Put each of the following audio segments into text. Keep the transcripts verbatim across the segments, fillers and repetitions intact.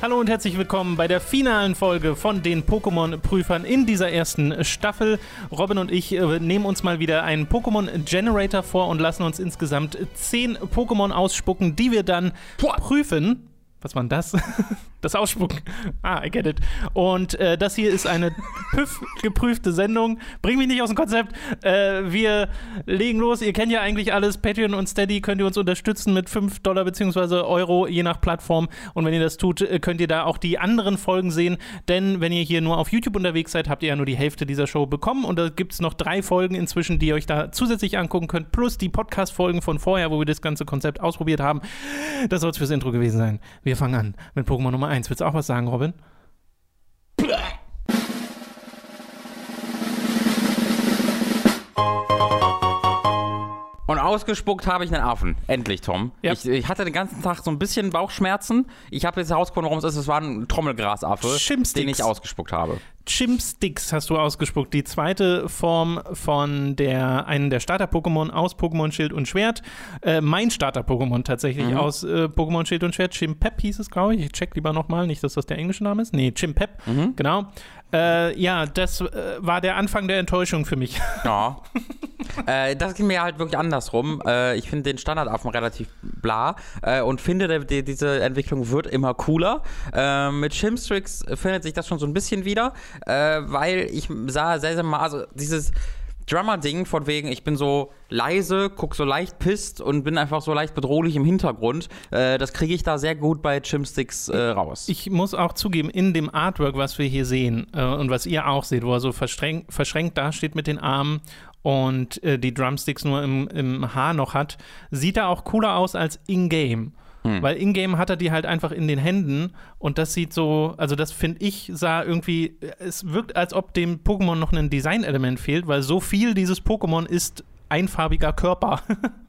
Hallo und herzlich willkommen bei der finalen Folge von den Pokémon-Prüfern in dieser ersten Staffel. Robin und ich äh, nehmen uns mal wieder einen Pokémon-Generator vor und lassen uns insgesamt zehn Pokémon ausspucken, die wir dann Boah. prüfen. Was war denn das? Das Ausspucken. Ah, I get it. Und äh, das hier ist eine P Ü F-geprüfte Sendung. Bring mich nicht aus dem Konzept. Äh, wir legen los. Ihr kennt ja eigentlich alles. Patreon und Steady könnt ihr uns unterstützen mit fünf Dollar bzw. Euro, je nach Plattform. Und wenn ihr das tut, könnt ihr da auch die anderen Folgen sehen. Denn wenn ihr hier nur auf YouTube unterwegs seid, habt ihr ja nur die Hälfte dieser Show bekommen. Und da gibt es noch drei Folgen inzwischen, die ihr euch da zusätzlich angucken könnt. Plus die Podcast-Folgen von vorher, wo wir das ganze Konzept ausprobiert haben. Das soll es fürs Intro gewesen sein. Wir fangen an mit Pokémon Nummer eins. Willst du auch was sagen, Robin? Und ausgespuckt habe ich einen Affen. Endlich, Tom. Ja. Ich, ich hatte den ganzen Tag so ein bisschen Bauchschmerzen. Ich habe jetzt herausgefunden, warum es ist. Es war ein Trommelgrasaffe, Chimsticks. Den ich ausgespuckt habe. Chimsticks hast du ausgespuckt. Die zweite Form von der einen der Starter-Pokémon aus Pokémon Schild und Schwert. Äh, mein Starter-Pokémon tatsächlich mhm. aus äh, Pokémon Schild und Schwert. Chimpep hieß es, glaube ich. Ich check lieber nochmal. Nicht, dass das der englische Name ist. Nee, Chimpep. Mhm. Genau. Äh, ja, das äh, war der Anfang der Enttäuschung für mich. Ja. äh, das ging mir halt wirklich andersrum. Äh, ich finde den Standardaffen relativ bla äh, und finde, der, die, diese Entwicklung wird immer cooler. Äh, mit Chimstrix findet sich das schon so ein bisschen wieder. Äh, weil ich sah sehr, sehr mal, also dieses Drummer-Ding von wegen, ich bin so leise, guck so leicht pisst und bin einfach so leicht bedrohlich im Hintergrund. Äh, das kriege ich da sehr gut bei Chimsticks äh, raus. Ich muss auch zugeben, in dem Artwork, was wir hier sehen äh, und was ihr auch seht, wo er so verschränkt, verschränkt dasteht mit den Armen und äh, die Drumsticks nur im, im Haar noch hat, sieht er auch cooler aus als in-game. Hm. Weil in-game hat er die halt einfach in den Händen und das sieht so, also das finde ich, sah irgendwie, es wirkt, als ob dem Pokémon noch ein Design-Element fehlt, weil so viel dieses Pokémon ist einfarbiger Körper.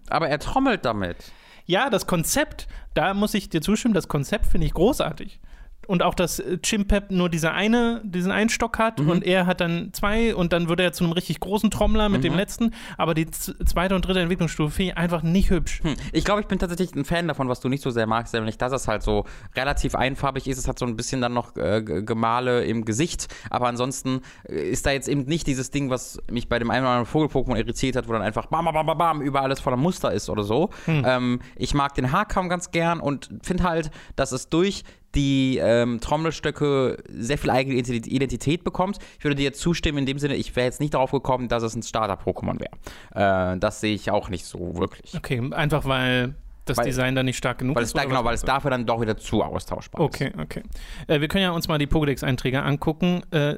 Aber er trommelt damit. Ja, das Konzept, da muss ich dir zustimmen, das Konzept finde ich großartig. Und auch, dass Chimpep nur diese eine, diesen einen Stock hat mhm. und er hat dann zwei und dann wird er zu einem richtig großen Trommler mit mhm. dem letzten. Aber die zweite und dritte Entwicklungsstufe finde ich einfach nicht hübsch. Hm. Ich glaube, ich bin tatsächlich ein Fan davon, was du nicht so sehr magst, nämlich dass es halt so relativ einfarbig ist. Es hat so ein bisschen dann noch äh, Gemale im Gesicht. Aber ansonsten ist da jetzt eben nicht dieses Ding, was mich bei dem einen oder anderen Vogel-Pokémon irritiert hat, wo dann einfach bam, bam, bam, bam, über alles voller Muster ist oder so. Hm. Ähm, ich mag den Haarkamm ganz gern und finde halt, dass es durch die ähm, Trommelstöcke sehr viel eigene Identität bekommt. Ich würde dir jetzt zustimmen in dem Sinne, ich wäre jetzt nicht darauf gekommen, dass es ein Starter-Pokémon wäre. Äh, das sehe ich auch nicht so wirklich. Okay, einfach weil das weil, Design da nicht stark genug weil ist? Es da, genau, weil es dafür dann doch wieder zu austauschbar okay, ist. Okay, okay. Äh, wir können ja uns mal die Pokédex-Einträge angucken. Äh,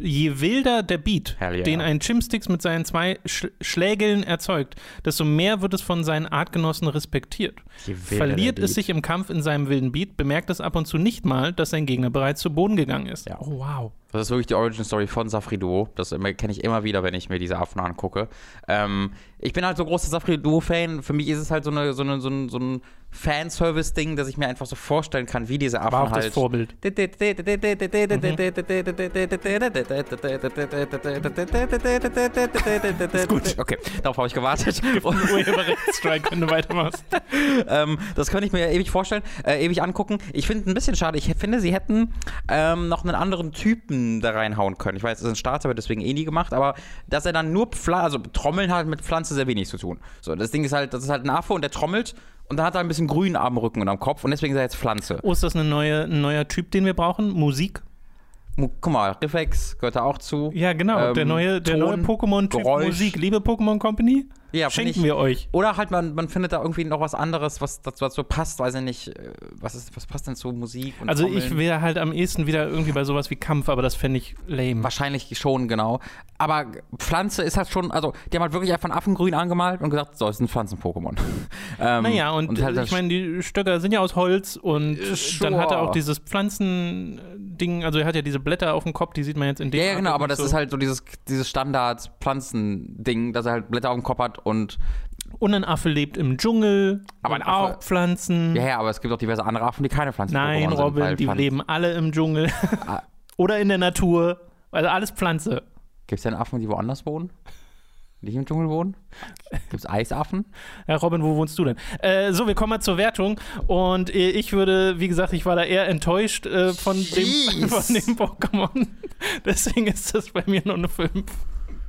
je wilder der Beat, yeah. den ein Chimsticks mit seinen zwei Sch Schlägeln erzeugt, desto mehr wird es von seinen Artgenossen respektiert. Verliert es sich im Kampf in seinem wilden Beat, bemerkt es ab und zu nicht mal, dass sein Gegner bereits zu Boden gegangen ist. Ja. Oh, wow. Das ist wirklich die Origin-Story von Safri Duo. Das kenne ich immer wieder, wenn ich mir diese Affen angucke. Ähm, ich bin halt so großer Safri Duo-Fan. Für mich ist es halt so, eine, so, eine, so, ein, so ein Fanservice-Ding, dass ich mir einfach so vorstellen kann, wie diese Affen halt... War auch das Vorbild. Mhm. Gut, okay. Darauf habe ich gewartet. Strike, wenn du weitermachst. ähm, das könnte ich mir ewig vorstellen, äh, ewig angucken. Ich finde ein bisschen schade. Ich finde, sie hätten ähm, noch einen anderen Typen da reinhauen können. Ich weiß, es ist ein Starter, wird deswegen eh nie gemacht, aber dass er dann nur Pflanzen, also Trommeln hat mit Pflanzen sehr wenig zu tun. So, das Ding ist halt, das ist halt ein Affe und der trommelt und dann hat er ein bisschen Grün am Rücken und am Kopf und deswegen ist er jetzt Pflanze. Oh, ist das eine neue, ein neuer Typ, den wir brauchen? Musik? Guck mal, Reflex gehört da auch zu. Ja, genau, ähm, der neue, der neue Pokémon-Typ Musik. Liebe Pokémon Company, ja, schenken ich, wir euch. Oder halt, man, man findet da irgendwie noch was anderes, was dazu, dazu passt, weiß ich nicht, was, ist, was passt denn zu Musik und Also Trommeln? Ich wäre halt am ehesten wieder irgendwie bei sowas wie Kampf, aber das fände ich lame. Wahrscheinlich schon, genau. Aber Pflanze ist halt schon, also die haben halt wirklich einfach ein Affengrün angemalt und gesagt, so, ist ein Pflanzen-Pokémon. ähm, naja, und, und halt ich meine, die Stöcker sind ja aus Holz und sure. Dann hat er auch dieses Pflanzen-Ding, also er hat ja diese Blätter auf dem Kopf, die sieht man jetzt in dem. Ja, ja genau, aber das so. Ist halt so dieses, dieses Standard-Pflanzen-Ding, dass er halt Blätter auf dem Kopf hat und. Und ein Affe lebt im Dschungel, aber ein Affe, auch Pflanzen. Ja, ja, aber es gibt auch diverse andere Affen, die keine Pflanzen haben. Nein, Robin, sind, die Pflanzen. Leben alle im Dschungel. Oder in der Natur. Also alles Pflanze. Gibt es denn Affen, die woanders wohnen? nicht im Dschungel wohnen. Gibt's Eisaffen? Herr Robin, wo wohnst du denn? Äh, so, wir kommen mal zur Wertung. Und ich würde, wie gesagt, ich war da eher enttäuscht äh, von, dem, von dem Pokémon. Deswegen ist das bei mir nur eine fünf.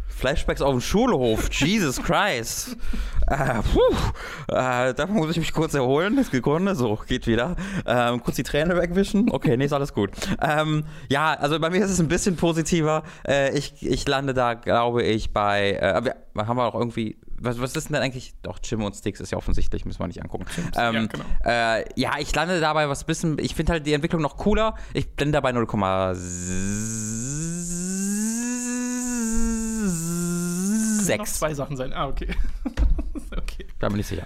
Flashbacks auf dem Schulhof, Jesus Christ. Äh, puh, äh, da muss ich mich kurz erholen, das Sekunde, so, geht wieder. Ähm, kurz die Träne wegwischen, okay, nee, ist alles gut. Ähm, ja, also bei mir ist es ein bisschen positiver. Äh, ich, ich lande da, glaube ich, bei, äh, wir, haben wir auch irgendwie, was, was ist denn eigentlich, doch, Jim und Sticks ist ja offensichtlich, müssen wir nicht angucken. Ähm, ja, genau. äh, ja, ich lande dabei was bisschen, ich finde halt die Entwicklung noch cooler. Ich lande dabei null Komma sechs. Noch zwei Sachen sein. Ah, okay. Okay. Da bin ich sicher.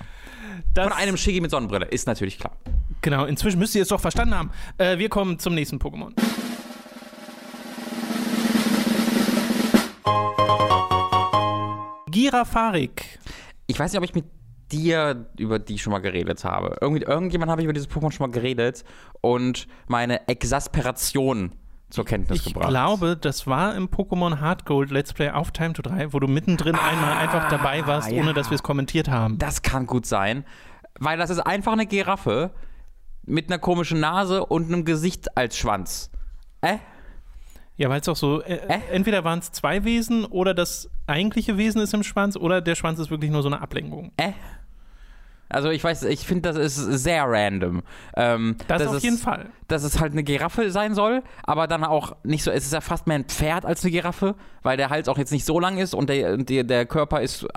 Das Von einem Shiggy mit Sonnenbrille, ist natürlich klar. Genau, inzwischen müsst ihr es doch verstanden haben. Äh, wir kommen zum nächsten Pokémon. Girafarik. Ich weiß nicht, ob ich mit dir über die schon mal geredet habe. Irgend, irgendjemand habe ich über dieses Pokémon schon mal geredet und meine Exasperation zur Kenntnis ich gebracht. Ich glaube, das war im Pokémon HeartGold Let's Play auf Time to drei, wo du mittendrin ah, einmal einfach dabei warst, ja. ohne dass wir es kommentiert haben. Das kann gut sein, weil das ist einfach eine Giraffe mit einer komischen Nase und einem Gesicht als Schwanz. Äh? Ja, weil es auch so, äh, äh? entweder waren es zwei Wesen oder das eigentliche Wesen ist im Schwanz oder der Schwanz ist wirklich nur so eine Ablenkung. Äh? Also ich weiß, ich finde, das ist sehr random. Ähm, das auf es, jeden Fall. Dass es halt eine Giraffe sein soll, aber dann auch nicht so, es ist ja fast mehr ein Pferd als eine Giraffe, weil der Hals auch jetzt nicht so lang ist und der, der, der Körper ist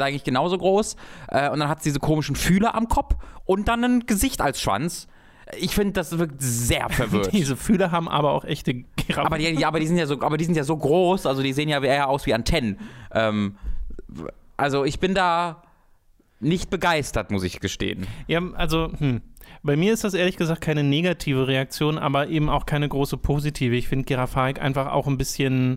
eigentlich genauso groß. Äh, und dann hat es diese komischen Fühler am Kopf und dann ein Gesicht als Schwanz. Ich finde, das wirkt sehr verwirrt. Diese Fühler haben aber auch echte Giraffen. Aber die, aber, die sind ja so, aber die sind ja so groß, also die sehen ja eher aus wie Antennen. Ähm, also ich bin da nicht begeistert, muss ich gestehen. Ja, also, hm. bei mir ist das ehrlich gesagt keine negative Reaktion, aber eben auch keine große positive. Ich finde Girafarik einfach auch ein bisschen,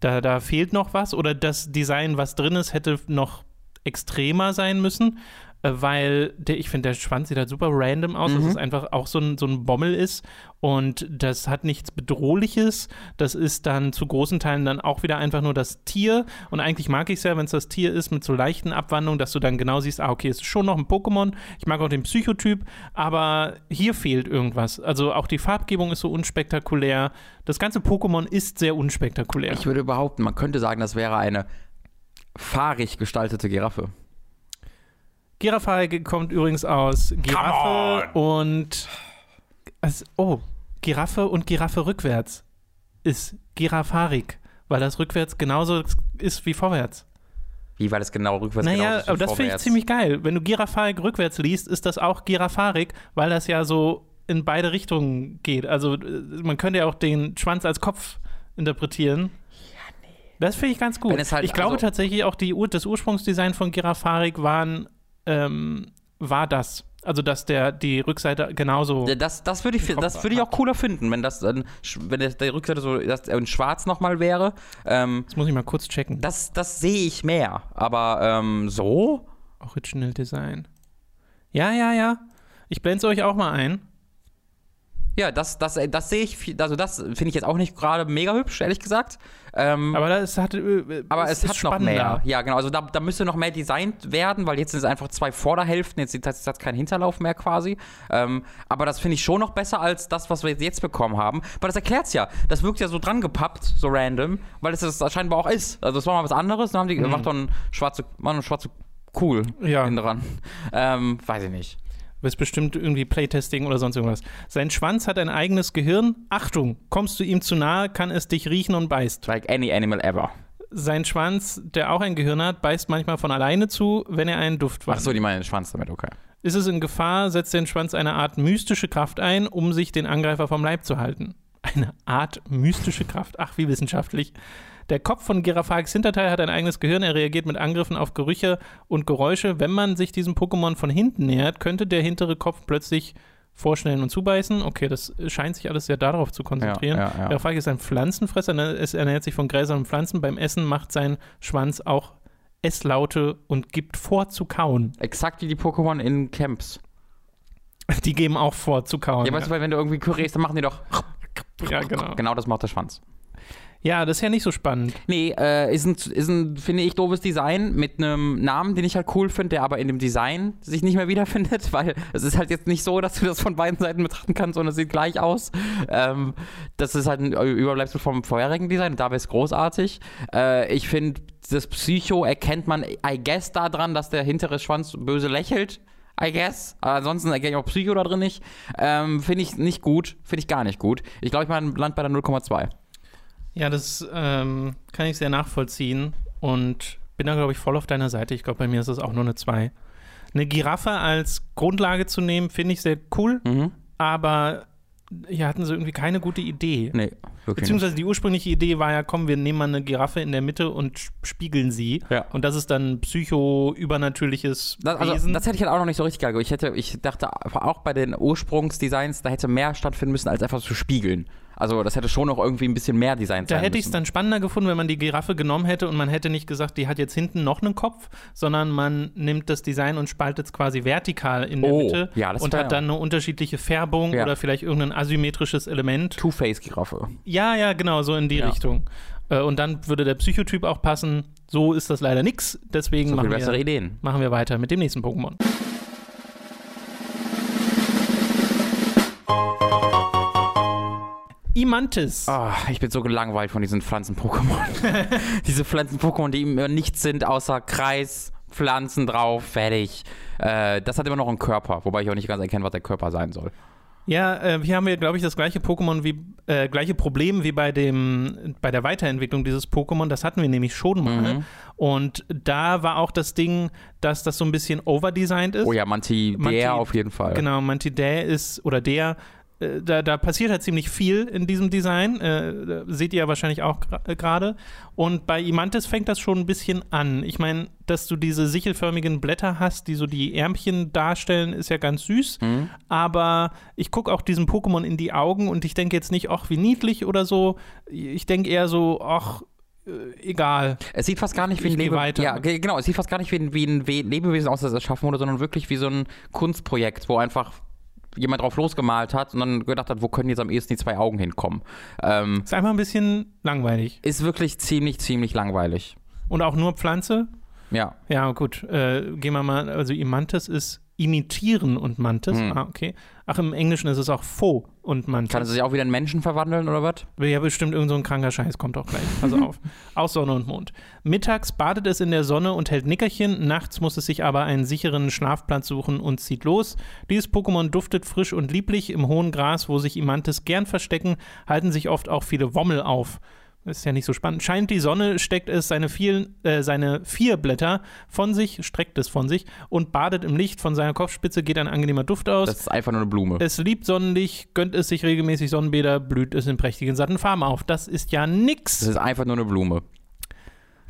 da, da fehlt noch was. Oder das Design, was drin ist, hätte noch extremer sein müssen, weil der, ich finde, der Schwanz sieht halt super random aus, mhm. dass es einfach auch so ein, so ein Bommel ist und das hat nichts Bedrohliches. Das ist dann zu großen Teilen dann auch wieder einfach nur das Tier und eigentlich mag ich es ja, wenn es das Tier ist mit so leichten Abwandlungen, dass du dann genau siehst, ah, okay, es ist schon noch ein Pokémon. Ich mag auch den Psychotyp, aber hier fehlt irgendwas. Also auch die Farbgebung ist so unspektakulär. Das ganze Pokémon ist sehr unspektakulär. Ich würde behaupten, man könnte sagen, das wäre eine fahrig gestaltete Giraffe. Girafarik kommt übrigens aus Giraffe und also, oh, Giraffe und Giraffe rückwärts ist Girafarik, weil das rückwärts genauso ist wie vorwärts. Wie, weil das genau rückwärts naja, genauso ist wie aber das vorwärts? Finde ich ziemlich geil. Wenn du Girafarik rückwärts liest, ist das auch Girafarik, weil das ja so in beide Richtungen geht. Also man könnte ja auch den Schwanz als Kopf interpretieren. Ja, nee. Das finde ich ganz gut. Halt, ich glaube also, tatsächlich auch, die Ur- das Ursprungsdesign von Girafarik waren Ähm, war das. Also, dass der die Rückseite genauso. Das, das würde ich, würd ich auch cooler finden, wenn das äh, wenn das, die Rückseite so das, äh, in schwarz nochmal wäre. Ähm, das muss ich mal kurz checken. Das, das sehe ich mehr. Aber ähm, so? Original Design. Ja, ja, ja. Ich blende es euch auch mal ein. Ja, das, das, das sehe ich, also das finde ich jetzt auch nicht gerade mega hübsch, ehrlich gesagt. Ähm, aber das hat, äh, aber es, es hat noch mehr. Ja, genau, also da, da müsste noch mehr designt werden, weil jetzt sind es einfach zwei Vorderhälften, jetzt, jetzt hat es keinen Hinterlauf mehr quasi. Ähm, aber das finde ich schon noch besser als das, was wir jetzt bekommen haben. Weil das erklärt es ja, das wirkt ja so dran gepappt, so random, weil es das, das scheinbar auch ist. Also das war mal was anderes, dann haben die gemacht, mhm. doch einen schwarzen Kuhl ja. hin dran. Ähm, weiß ich nicht. Ist bestimmt irgendwie Playtesting oder sonst irgendwas. Sein Schwanz hat ein eigenes Gehirn. Achtung, kommst du ihm zu nahe, kann es dich riechen und beißt. Like any animal ever. Sein Schwanz, der auch ein Gehirn hat, beißt manchmal von alleine zu, wenn er einen Duft wandelt. Ach so, die meinen den Schwanz damit, okay. Ist es in Gefahr, setzt den Schwanz eine Art mystische Kraft ein, um sich den Angreifer vom Leib zu halten. Eine Art mystische Kraft. Ach, wie wissenschaftlich. Der Kopf von Girafariks Hinterteil hat ein eigenes Gehirn. Er reagiert mit Angriffen auf Gerüche und Geräusche. Wenn man sich diesem Pokémon von hinten nähert, könnte der hintere Kopf plötzlich vorschnellen und zubeißen. Okay, das scheint sich alles sehr darauf zu konzentrieren. Ja, ja, ja. Girafariks ist ein Pflanzenfresser. Er ernährt sich von Gräsern und Pflanzen. Beim Essen macht sein Schwanz auch Esslaute und gibt vor zu kauen. Exakt wie die Pokémon in Camps. Die geben auch vor zu kauen. Ja, weißt du, weil wenn du irgendwie Curry isst, dann machen die doch... Ja, genau. Genau das macht der Schwanz. Ja, das ist ja nicht so spannend. Nee, äh, ist ein, ist ein, finde ich, doofes Design mit einem Namen, den ich halt cool finde, der aber in dem Design sich nicht mehr wiederfindet, weil es ist halt jetzt nicht so, dass du das von beiden Seiten betrachten kannst und es sieht gleich aus. Ähm, das ist halt ein Überbleibsel vom vorherigen Design, dabei ist großartig. Äh, ich finde, das Psycho erkennt man, I guess, daran, dass der hintere Schwanz böse lächelt. I guess. Aber ansonsten erkenne ich auch Psycho da drin nicht. Ähm, finde ich nicht gut. Finde ich gar nicht gut. Ich glaube, ich mein, lande bei der null Komma zwei. Ja, das ähm, kann ich sehr nachvollziehen und bin da, glaube ich, voll auf deiner Seite. Ich glaube, bei mir ist das auch nur eine zwei. Eine Giraffe als Grundlage zu nehmen, finde ich sehr cool, mhm. aber hier hatten sie irgendwie keine gute Idee. Nee, wirklich Beziehungsweise nicht. Die ursprüngliche Idee war ja, komm, wir nehmen mal eine Giraffe in der Mitte und spiegeln sie. Ja. Und das ist dann psycho-übernatürliches das, also, Wesen. Das hätte ich halt auch noch nicht so richtig geil gemacht. Ich, hätte, ich dachte auch bei den Ursprungsdesigns, da hätte mehr stattfinden müssen, als einfach zu spiegeln. Also das hätte schon noch irgendwie ein bisschen mehr Design sein müssen. Da hätte ich es dann spannender gefunden, wenn man die Giraffe genommen hätte und man hätte nicht gesagt, die hat jetzt hinten noch einen Kopf, sondern man nimmt das Design und spaltet es quasi vertikal in der oh, Mitte ja, das und hat dann eine unterschiedliche Färbung ja. oder vielleicht irgendein asymmetrisches Element. Two-Face-Giraffe. Ja, ja, genau, so in die ja. Richtung. Äh, und dann würde der Psychotyp auch passen. So ist das leider nichts. Deswegen so machen, viel bessere wir, Ideen. machen wir weiter mit dem nächsten Pokémon. Imantis. Oh, ich bin so gelangweilt von diesen Pflanzen-Pokémon. Diese Pflanzen-Pokémon, die immer nichts sind, außer Kreis, Pflanzen drauf, fertig. Äh, das hat immer noch einen Körper, wobei ich auch nicht ganz erkenne, was der Körper sein soll. Ja, äh, hier haben wir, glaube ich, das gleiche Pokémon wie äh, gleiche Problem wie bei dem bei der Weiterentwicklung dieses Pokémon. Das hatten wir nämlich schon mal. Mhm. Und da war auch das Ding, dass das so ein bisschen overdesigned ist. Oh ja, Mantidae auf jeden Fall. Genau, Mantidae ist, oder der Da, da passiert halt ziemlich viel in diesem Design. Äh, seht ihr ja wahrscheinlich auch gerade. Und bei Imantis fängt das schon ein bisschen an. Ich meine, dass du diese sichelförmigen Blätter hast, die so die Ärmchen darstellen, ist ja ganz süß. Mhm. Aber ich gucke auch diesem Pokémon in die Augen und ich denke jetzt nicht, ach, wie niedlich oder so. Ich denke eher so, ach, egal. Es sieht fast gar nicht wie ein Lebewesen. Ja, genau, es sieht fast gar nicht wie ein, wie ein Lebewesen aus, das erschaffen wurde, sondern wirklich wie so ein Kunstprojekt, wo einfach jemand drauf losgemalt hat und dann gedacht hat, wo können jetzt am ehesten die zwei Augen hinkommen. Ähm, ist einfach ein bisschen langweilig. Ist wirklich ziemlich, ziemlich langweilig. Und auch nur Pflanze? Ja. Ja, gut. Äh, gehen wir mal, also Imantis ist imitieren und Mantis. Hm. Ah, okay. Ach, im Englischen ist es auch Faux und Mantis. Kann es sich auch wieder in Menschen verwandeln oder was? Ja, bestimmt irgend so ein kranker Scheiß kommt auch gleich. Pass auf. Aus Sonne und Mond. Mittags badet es in der Sonne und hält Nickerchen. Nachts muss es sich aber einen sicheren Schlafplatz suchen und zieht los. Dieses Pokémon duftet frisch und lieblich. Im hohen Gras, wo sich Imantis gern verstecken, halten sich oft auch viele Wommel auf. Ist ja nicht so spannend. Scheint die Sonne, steckt es seine, vielen, äh, seine vier Blätter von sich, streckt es von sich und badet im Licht. Von seiner Kopfspitze geht ein angenehmer Duft aus. Das ist einfach nur eine Blume. Es liebt Sonnenlicht, gönnt es sich regelmäßig Sonnenbäder, blüht es in prächtigen, satten Farben auf. Das ist ja nix. Das ist einfach nur eine Blume.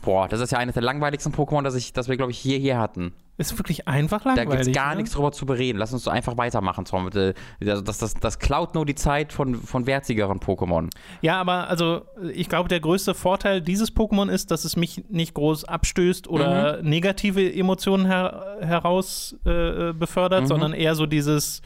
Boah, das ist ja eines der langweiligsten Pokémon, das, ich, das wir, glaube ich, hier, hier hatten. Ist wirklich einfach langweilig. Da gibt es gar ne? nichts drüber zu bereden. Lass uns so einfach weitermachen, Tom. Das, das, das, das klaut nur die Zeit von, von wertigeren Pokémon. Ja, aber also ich glaube, der größte Vorteil dieses Pokémon ist, dass es mich nicht groß abstößt oder mhm. negative Emotionen her- heraus äh, befördert, mhm. sondern eher so dieses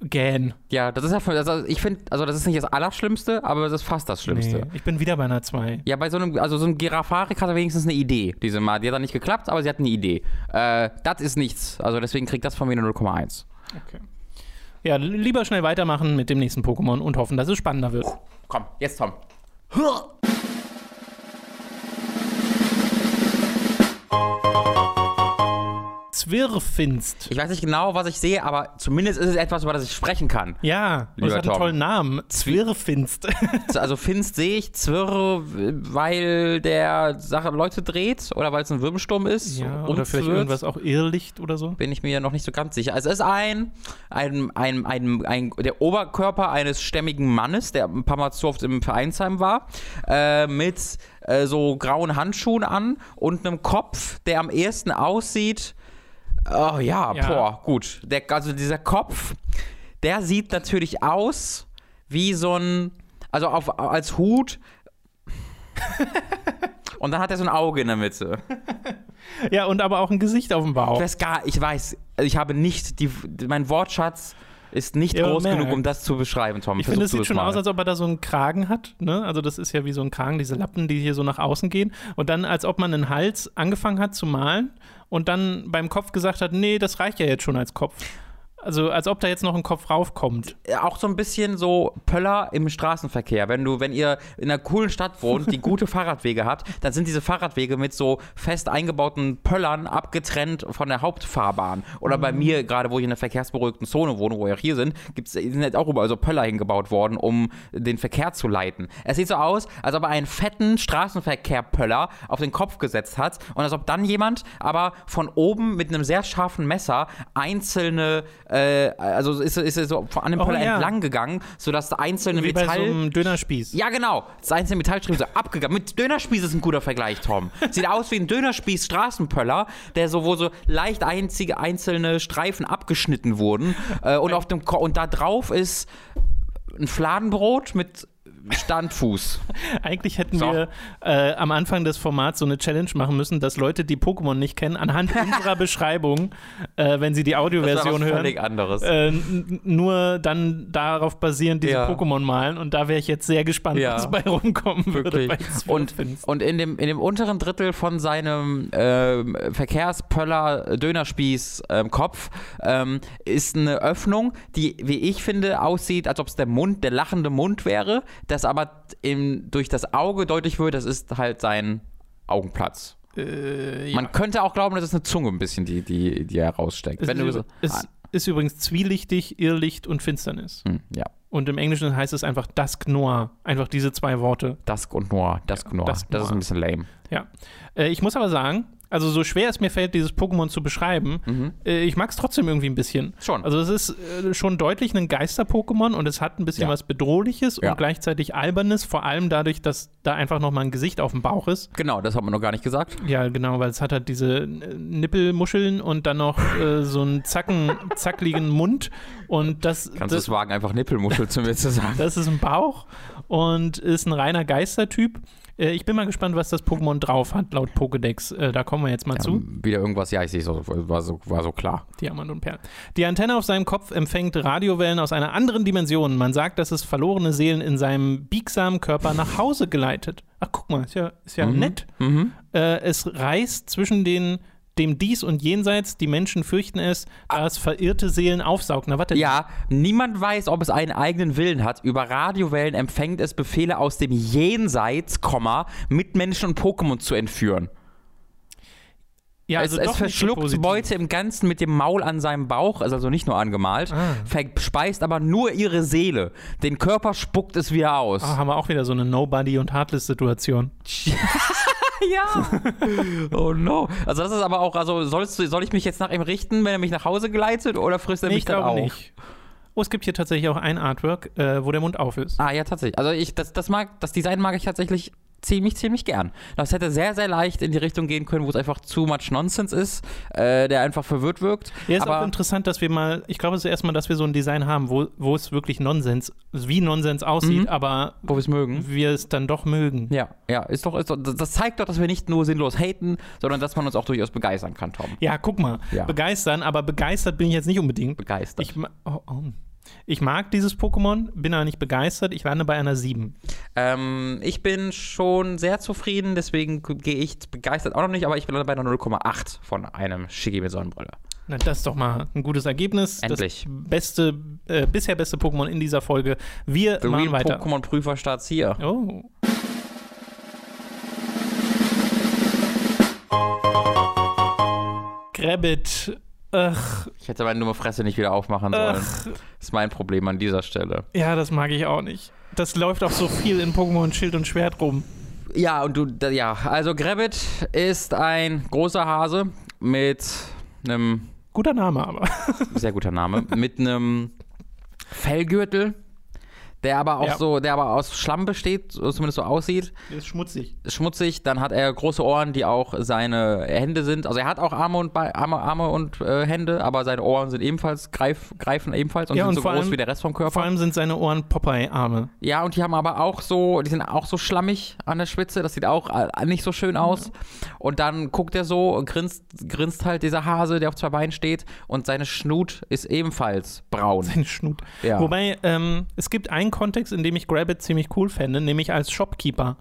Gähn. Ja, das ist ja, also ich finde, also das ist nicht das Allerschlimmste, aber das ist fast das Schlimmste. Nee, ich bin wieder bei einer zwei. Ja, bei so einem, also so einem Girafarik hat er wenigstens eine Idee, diese Mal. Die hat dann nicht geklappt, aber sie hat eine Idee. Äh, das ist nichts. Also deswegen kriegt das von mir eine null Komma eins. Okay. Ja, lieber schnell weitermachen mit dem nächsten Pokémon und hoffen, dass es spannender wird. Oh, komm, jetzt Tom. Zwirfinst. Ich weiß nicht genau, was ich sehe, aber zumindest ist es etwas, über das ich sprechen kann. Ja, das hat einen Tom. tollen Namen. Zwirfinst. Also Finst sehe ich, Zwirr, weil der Sache Leute dreht oder weil es ein Wirbelsturm ist. Ja, und oder vielleicht Zwirrt. Irgendwas auch Irrlicht oder so. Bin ich mir noch nicht so ganz sicher. Es ist ein, ein, ein, ein, ein der Oberkörper eines stämmigen Mannes, der ein paar Mal zu oft im Vereinsheim war, äh, mit äh, so grauen Handschuhen an und einem Kopf, der am ehesten aussieht. Oh ja, ja, boah, gut. Der, also dieser Kopf, der sieht natürlich aus wie so ein, also auf, als Hut. Und dann hat er so ein Auge in der Mitte. Ja, und aber auch ein Gesicht auf dem Bauch. Ich weiß gar, ich weiß, ich habe nicht, die, mein Wortschatz ist nicht ja, groß genug, um das zu beschreiben, Tom. Ich finde, es sieht schon mal aus, als ob er da so einen Kragen hat. Ne? Also das ist ja wie so ein Kragen, diese Lappen, die hier so nach außen gehen. Und dann, als ob man einen Hals angefangen hat zu malen und dann beim Kopf gesagt hat, nee, das reicht ja jetzt schon als Kopf. Also als ob da jetzt noch ein Kopf raufkommt. Auch so ein bisschen so Pöller im Straßenverkehr. Wenn du, wenn ihr in einer coolen Stadt wohnt, die gute Fahrradwege habt, dann sind diese Fahrradwege mit so fest eingebauten Pöllern abgetrennt von der Hauptfahrbahn. Oder mhm. bei mir, gerade wo ich in einer verkehrsberuhigten Zone wohne, wo wir auch hier sind, gibt's, sind jetzt auch überall so Pöller hingebaut worden, um den Verkehr zu leiten. Es sieht so aus, als ob er einen fetten Straßenverkehr-Pöller auf den Kopf gesetzt hat und als ob dann jemand aber von oben mit einem sehr scharfen Messer einzelne also ist er so an dem Pöller oh, ja. entlang gegangen, sodass der einzelne Metall... Wie bei so einem Dönerspieß. Ja, genau. Das einzelne Metallstreben so abgegangen. Mit Dönerspieß ist ein guter Vergleich, Tom. Sieht aus wie ein Dönerspieß-Straßenpöller, der so, wo so leicht einzige, einzelne Streifen abgeschnitten wurden. Äh, und, auf dem Ko- und da drauf ist ein Fladenbrot mit... Standfuß. Eigentlich hätten so. wir äh, am Anfang des Formats so eine Challenge machen müssen, dass Leute, die Pokémon nicht kennen, anhand unserer Beschreibung, äh, wenn sie die Audioversion hören, völlig anderes. Äh, n- nur dann darauf basierend diese ja. Pokémon malen. Und da wäre ich jetzt sehr gespannt, ja. was bei rumkommen Wirklich. würde. Und, und in, dem, in dem unteren Drittel von seinem äh, Verkehrspöller-Dönerspieß-Kopf äh, ähm, ist eine Öffnung, die, wie ich finde, aussieht, als ob es der Mund, der lachende Mund wäre, das aber im, durch das Auge deutlich wird, das ist halt sein Augenplatz. Äh, ja. Man könnte auch glauben, das ist eine Zunge ein bisschen, die, die, die heraussteckt. Es, Wenn ist, du, es ah. ist übrigens zwielichtig, Irrlicht und Finsternis. Hm, ja. Und im Englischen heißt es einfach Dusk Noir. Einfach diese zwei Worte. Dusk und Noir. Dusk ja, Noir. Dusk das Noir. Ist ein bisschen lame. Ja. Äh, ich muss aber sagen, also so schwer es mir fällt, dieses Pokémon zu beschreiben, mhm. äh, ich mag es trotzdem irgendwie ein bisschen. Schon. Also es ist äh, schon deutlich ein Geister-Pokémon und es hat ein bisschen ja. was Bedrohliches ja. und gleichzeitig Albernes, vor allem dadurch, dass da einfach nochmal ein Gesicht auf dem Bauch ist. Genau, das hat man noch gar nicht gesagt. Ja, genau, weil es hat halt diese Nippelmuscheln und dann noch äh, so einen zacken, zackligen Mund. Und das, Kannst du es wagen, einfach Nippelmuschel zu mir zu sagen. Das ist ein Bauch und ist ein reiner Geistertyp. Ich bin mal gespannt, was das Pokémon drauf hat, laut Pokédex. Da kommen wir jetzt mal ja, zu. Wieder irgendwas, ja, ich sehe es, war so, war so klar. Diamant und Perl. Die Antenne auf seinem Kopf empfängt Radiowellen aus einer anderen Dimension. Man sagt, dass es verlorene Seelen in seinem biegsamen Körper nach Hause geleitet. Ach, guck mal, ist ja, ist ja mhm. nett. Mhm. Äh, es reist zwischen den... dem Dies und Jenseits, die Menschen fürchten es, da es verirrte Seelen aufsaugt. Na, warte. Ja, niemand weiß, ob es einen eigenen Willen hat. Über Radiowellen empfängt es Befehle aus dem Jenseits, Mitmenschen und Pokémon zu entführen. Ja, also es doch es verschluckt Beute im Ganzen mit dem Maul an seinem Bauch, ist also nicht nur angemalt, ah. verspeist aber nur ihre Seele. Den Körper spuckt es wieder aus. Oh, haben wir auch wieder so eine Nobody- und Heartless-Situation. Ja. Oh no. Also das ist aber auch, also sollst du, soll ich mich jetzt nach ihm richten, wenn er mich nach Hause geleitet oder frisst er nee, mich ich dann auch? Nicht. Oh, es gibt hier tatsächlich auch ein Artwork, äh, wo der Mund auf ist. Ah ja, tatsächlich. Also ich, das, das mag, das Design mag ich tatsächlich ziemlich, ziemlich gern. Das hätte sehr, sehr leicht in die Richtung gehen können, wo es einfach too much nonsense ist, äh, der einfach verwirrt wirkt. Ja, ist aber auch interessant, dass wir mal, ich glaube, es ist erstmal, dass wir so ein Design haben, wo, wo es wirklich Nonsens, wie Nonsens aussieht, mhm. aber wo wir es mögen. Wir es dann doch mögen. Ja, ja, ist doch, ist doch, das zeigt doch, dass wir nicht nur sinnlos haten, sondern dass man uns auch durchaus begeistern kann, Tom. Ja, guck mal, ja. begeistern, aber begeistert bin ich jetzt nicht unbedingt. Begeistert. Ich, oh, oh. Ich mag dieses Pokémon, bin aber nicht begeistert. Ich lande bei einer sieben. Ähm, ich bin schon sehr zufrieden, deswegen gehe ich begeistert auch noch nicht, aber ich bin bei einer null Komma acht von einem Shigi mit Sonnenbrille. Na, das ist doch mal ein gutes Ergebnis. Endlich. Das beste, äh, bisher beste Pokémon in dieser Folge. Wir The machen weiter. Pokémon-Prüfer starts hier. Oh. Grabbit. Ach. Ich hätte meine dumme Fresse nicht wieder aufmachen sollen. Ach. Das ist mein Problem an dieser Stelle. Ja, das mag ich auch nicht. Das läuft auch so viel in Pokémon Schild und Schwert rum. Ja, und du, da, ja, also Grabbit ist ein großer Hase mit einem... Guter Name aber. Sehr guter Name. Mit einem Fellgürtel, der aber auch ja. so, der aber aus Schlamm besteht, zumindest so aussieht. Der ist schmutzig. Schmutzig, dann hat er große Ohren, die auch seine Hände sind. Also er hat auch Arme und, Be- Arme, Arme und äh, Hände, aber seine Ohren sind ebenfalls, greif, greifen ebenfalls und ja, sind und so groß allem, wie der Rest vom Körper. Vor allem sind seine Ohren Popeye-Arme. Ja, und die haben aber auch so, die sind auch so schlammig an der Spitze, das sieht auch nicht so schön aus. Ja. Und dann guckt er so und grinst, grinst halt dieser Hase, der auf zwei Beinen steht und seine Schnut ist ebenfalls braun. Seine Schnut. Ja. Wobei, ähm, es gibt einen Kontext, in dem ich Grabbit ziemlich cool fände, nämlich als Shopkeeper.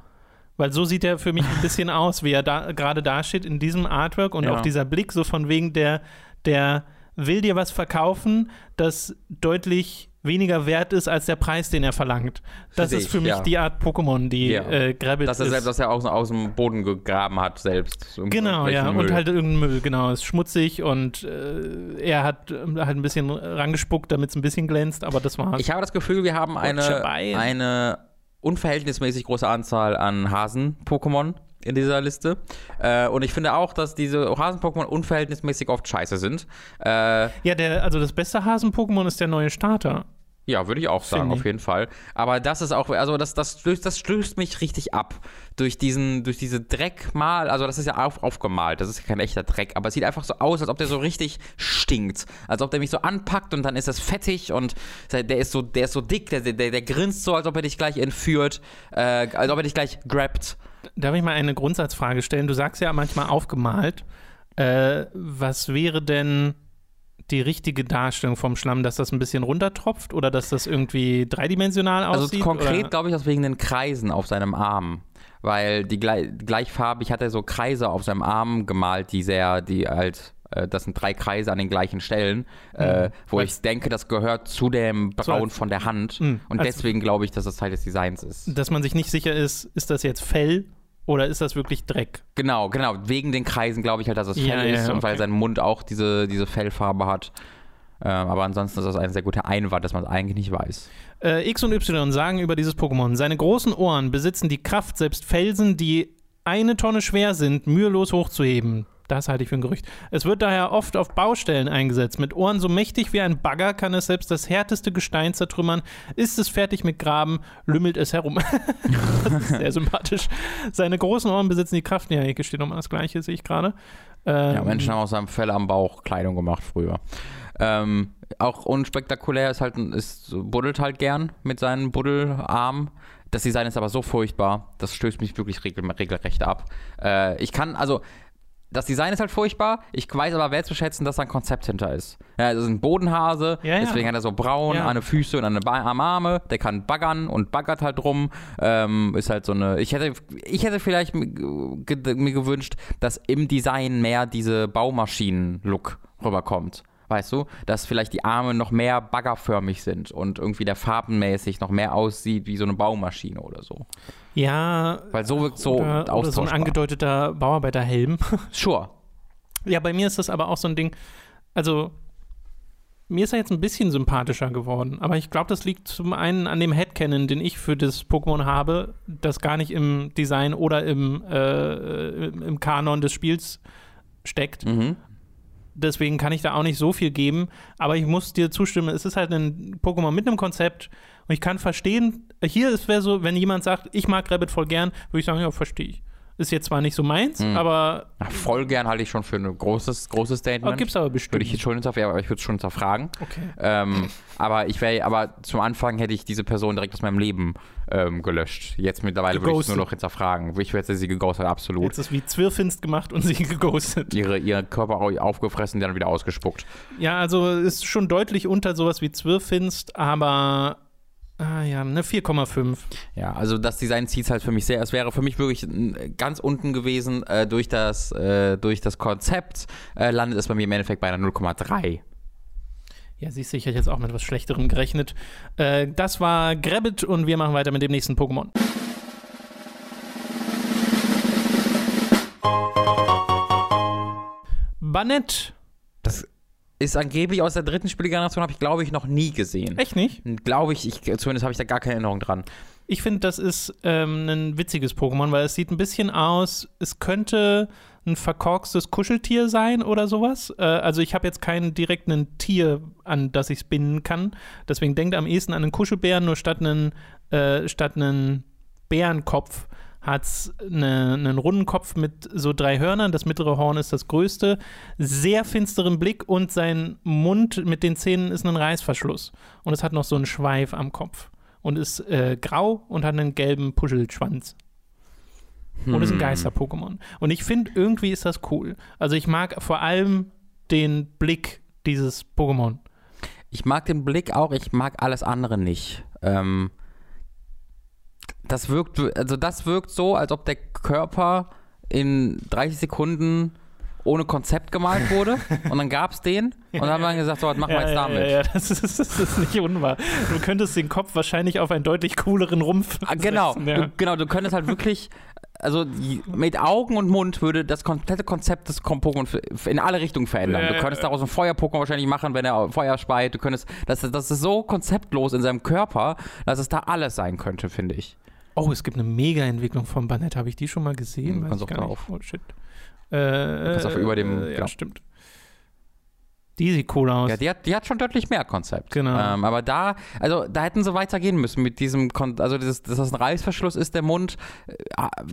Weil so sieht er für mich ein bisschen aus, wie er da gerade dasteht in diesem Artwork und ja. auch dieser Blick, so von wegen der, der will dir was verkaufen, das deutlich weniger wert ist als der Preis, den er verlangt. Das Richtig, ist für mich ja. die Art Pokémon, die ja. äh, Grabbit dass er ist. Selbst, dass er aus, aus dem Boden gegraben hat selbst. So genau, ja. Müll. Und halt irgendeinen Müll, genau. Ist schmutzig und äh, er hat halt ein bisschen rangespuckt, damit es ein bisschen glänzt, aber das war's. Ich habe das Gefühl, wir haben eine, eine unverhältnismäßig große Anzahl an Hasen-Pokémon in dieser Liste. Äh, und ich finde auch, dass diese Hasen-Pokémon unverhältnismäßig oft scheiße sind. Äh, ja, der, also das beste Hasen-Pokémon ist der neue Starter. Ja, würde ich auch sagen, Finde. auf jeden Fall. Aber das ist auch, also das, das, stößt, das stößt mich richtig ab. Durch diesen, durch diese Dreckmal, also das ist ja auf, aufgemalt, das ist ja kein echter Dreck, aber es sieht einfach so aus, als ob der so richtig stinkt. Als ob der mich so anpackt und dann ist das fettig und der ist so, der ist so dick, der, der, der grinst so, als ob er dich gleich entführt, äh, als ob er dich gleich grabbt. Darf ich mal eine Grundsatzfrage stellen? Du sagst ja manchmal aufgemalt. Äh, was wäre denn die richtige Darstellung vom Schlamm, dass das ein bisschen runtertropft oder dass das irgendwie dreidimensional aussieht? Also konkret glaube ich das wegen den Kreisen auf seinem Arm, weil die gleich, gleichfarbig hat er so Kreise auf seinem Arm gemalt, die sehr, die halt, äh, das sind drei Kreise an den gleichen Stellen, mhm. äh, wo als, ich denke, das gehört zu dem Braun so von der Hand mh, und deswegen glaube ich, dass das Teil des Designs ist. Dass man sich nicht sicher ist, ist das jetzt Fell? Oder ist das wirklich Dreck? Genau, genau. Wegen den Kreisen glaube ich halt, dass es Fell ja, ist ja, okay. und weil sein Mund auch diese, diese Fellfarbe hat. Äh, aber ansonsten ist das ein sehr guter Einwand, dass man es eigentlich nicht weiß. Äh, X und Y sagen über dieses Pokémon: Seine großen Ohren besitzen die Kraft, selbst Felsen, die eine Tonne schwer sind, mühelos hochzuheben. Das halte ich für ein Gerücht. Es wird daher oft auf Baustellen eingesetzt. Mit Ohren so mächtig wie ein Bagger kann es selbst das härteste Gestein zertrümmern. Ist es fertig mit Graben, lümmelt es herum. Das ist sehr sympathisch. Seine großen Ohren besitzen die Kraft. Ja, hier steht nochmal das Gleiche, sehe ich gerade. Ähm, ja, Menschen haben aus seinem Fell am Bauch Kleidung gemacht früher. Ähm, auch unspektakulär ist halt, ist, buddelt halt gern mit seinen Buddelarmen. Das Design ist aber so furchtbar, das stößt mich wirklich regel- regelrecht ab. Äh, ich kann, also... Das Design ist halt furchtbar, ich weiß aber wertzuschätzen, dass da ein Konzept hinter ist. Ja, das ist ein Bodenhase, ja, ja. deswegen hat er so braun ja. an den Füßen und an den Arme, der kann baggern und baggert halt rum. Ähm, ist halt so eine. Ich hätte, ich hätte vielleicht mir gewünscht, dass im Design mehr diese Baumaschinen-Look rüberkommt. Weißt du, dass vielleicht die Arme noch mehr baggerförmig sind und irgendwie der farbenmäßig noch mehr aussieht wie so eine Baumaschine oder so. Ja. Weil so wirkt so oder, oder so ein angedeuteter Bauarbeiterhelm. Sure. Ja, bei mir ist das aber auch so ein Ding, also mir ist er jetzt ein bisschen sympathischer geworden, aber ich glaube, das liegt zum einen an dem Headcanon, den ich für das Pokémon habe, das gar nicht im Design oder im, äh, im Kanon des Spiels steckt. Mhm. Deswegen kann ich da auch nicht so viel geben, aber ich muss dir zustimmen, es ist halt ein Pokémon mit einem Konzept und ich kann verstehen, hier wäre so, wenn jemand sagt, ich mag Rabbit voll gern, würde ich sagen, ja, verstehe ich. Ist jetzt zwar nicht so meins, mhm. aber... Ach, voll gern halte ich schon für ein großes, großes Statement. Aber gibt's aber bestimmt. Würde ich jetzt schon hinterfragen, aber ich würde es schon hinterfragen. Okay. Ähm, aber ich wäre, aber zum Anfang hätte ich diese Person direkt aus meinem Leben ähm, gelöscht. Jetzt mittlerweile würde ich es nur noch hinterfragen. Ich hätte sie geghostet, absolut. Jetzt ist wie Zwirfinst gemacht und sie geghostet. Ihre, ihren Körper aufgefressen, dann wieder ausgespuckt. Ja, also ist schon deutlich unter sowas wie Zwirfinst, aber... Ah ja, eine vier Komma fünf. Ja, also das Design zieht es halt für mich sehr. Es wäre für mich wirklich ganz unten gewesen. Äh, durch, das, äh, durch das Konzept äh, landet es bei mir im Endeffekt bei einer null Komma drei. Ja, siehst du, ich hätte jetzt auch mit was Schlechterem gerechnet. Äh, das war Grabbit und wir machen weiter mit dem nächsten Pokémon. Banett. Das Ist angeblich aus der dritten Spielegeneration, habe ich, glaube ich, noch nie gesehen. Echt nicht? Glaube ich, ich, zumindest habe ich da gar keine Erinnerung dran. Ich finde, das ist ähm, ein witziges Pokémon, weil es sieht ein bisschen aus, es könnte ein verkorkstes Kuscheltier sein oder sowas. Äh, also ich habe jetzt keinen direkten Tier, an das ich es binden kann. Deswegen denkt am ehesten an einen Kuschelbären, nur statt einen, äh, statt einen Bärenkopf hat es eine, einen runden Kopf mit so drei Hörnern. Das mittlere Horn ist das größte. Sehr finsteren Blick und sein Mund mit den Zähnen ist ein Reißverschluss. Und es hat noch so einen Schweif am Kopf. Und ist äh, grau und hat einen gelben Puschelschwanz. Hm. Und ist ein Geister-Pokémon. Und ich finde, irgendwie ist das cool. Also ich mag vor allem den Blick dieses Pokémon. Ich mag den Blick auch, ich mag alles andere nicht. Ähm... Das wirkt, also das wirkt so, als ob der Körper in dreißig Sekunden ohne Konzept gemalt wurde und dann gab es den und dann haben wir gesagt, so, was machen wir ja, jetzt damit? Ja, ja, das ist, das ist nicht unwahr. Du könntest den Kopf wahrscheinlich auf einen deutlich cooleren Rumpf setzen. Genau, ja. du, genau, du könntest halt wirklich, also mit Augen und Mund würde das komplette Konzept des Pokémon in alle Richtungen verändern. Ja, du könntest daraus ein Feuer-Pokémon wahrscheinlich machen, wenn er Feuer speit. Du könntest, das, das ist so konzeptlos in seinem Körper, dass es da alles sein könnte, finde ich. Oh, es gibt eine Mega-Entwicklung von Banette. Habe ich die schon mal gesehen? Weiß ich gar nicht. Auf. Oh, shit. Äh, auf über dem, äh, ja, genau. Stimmt. Die sieht cool aus. Ja, die hat, die hat schon deutlich mehr Konzept. Genau. Ähm, aber da, also da hätten sie weitergehen müssen mit diesem, Kon- also dieses, dass das ein Reißverschluss ist, der Mund,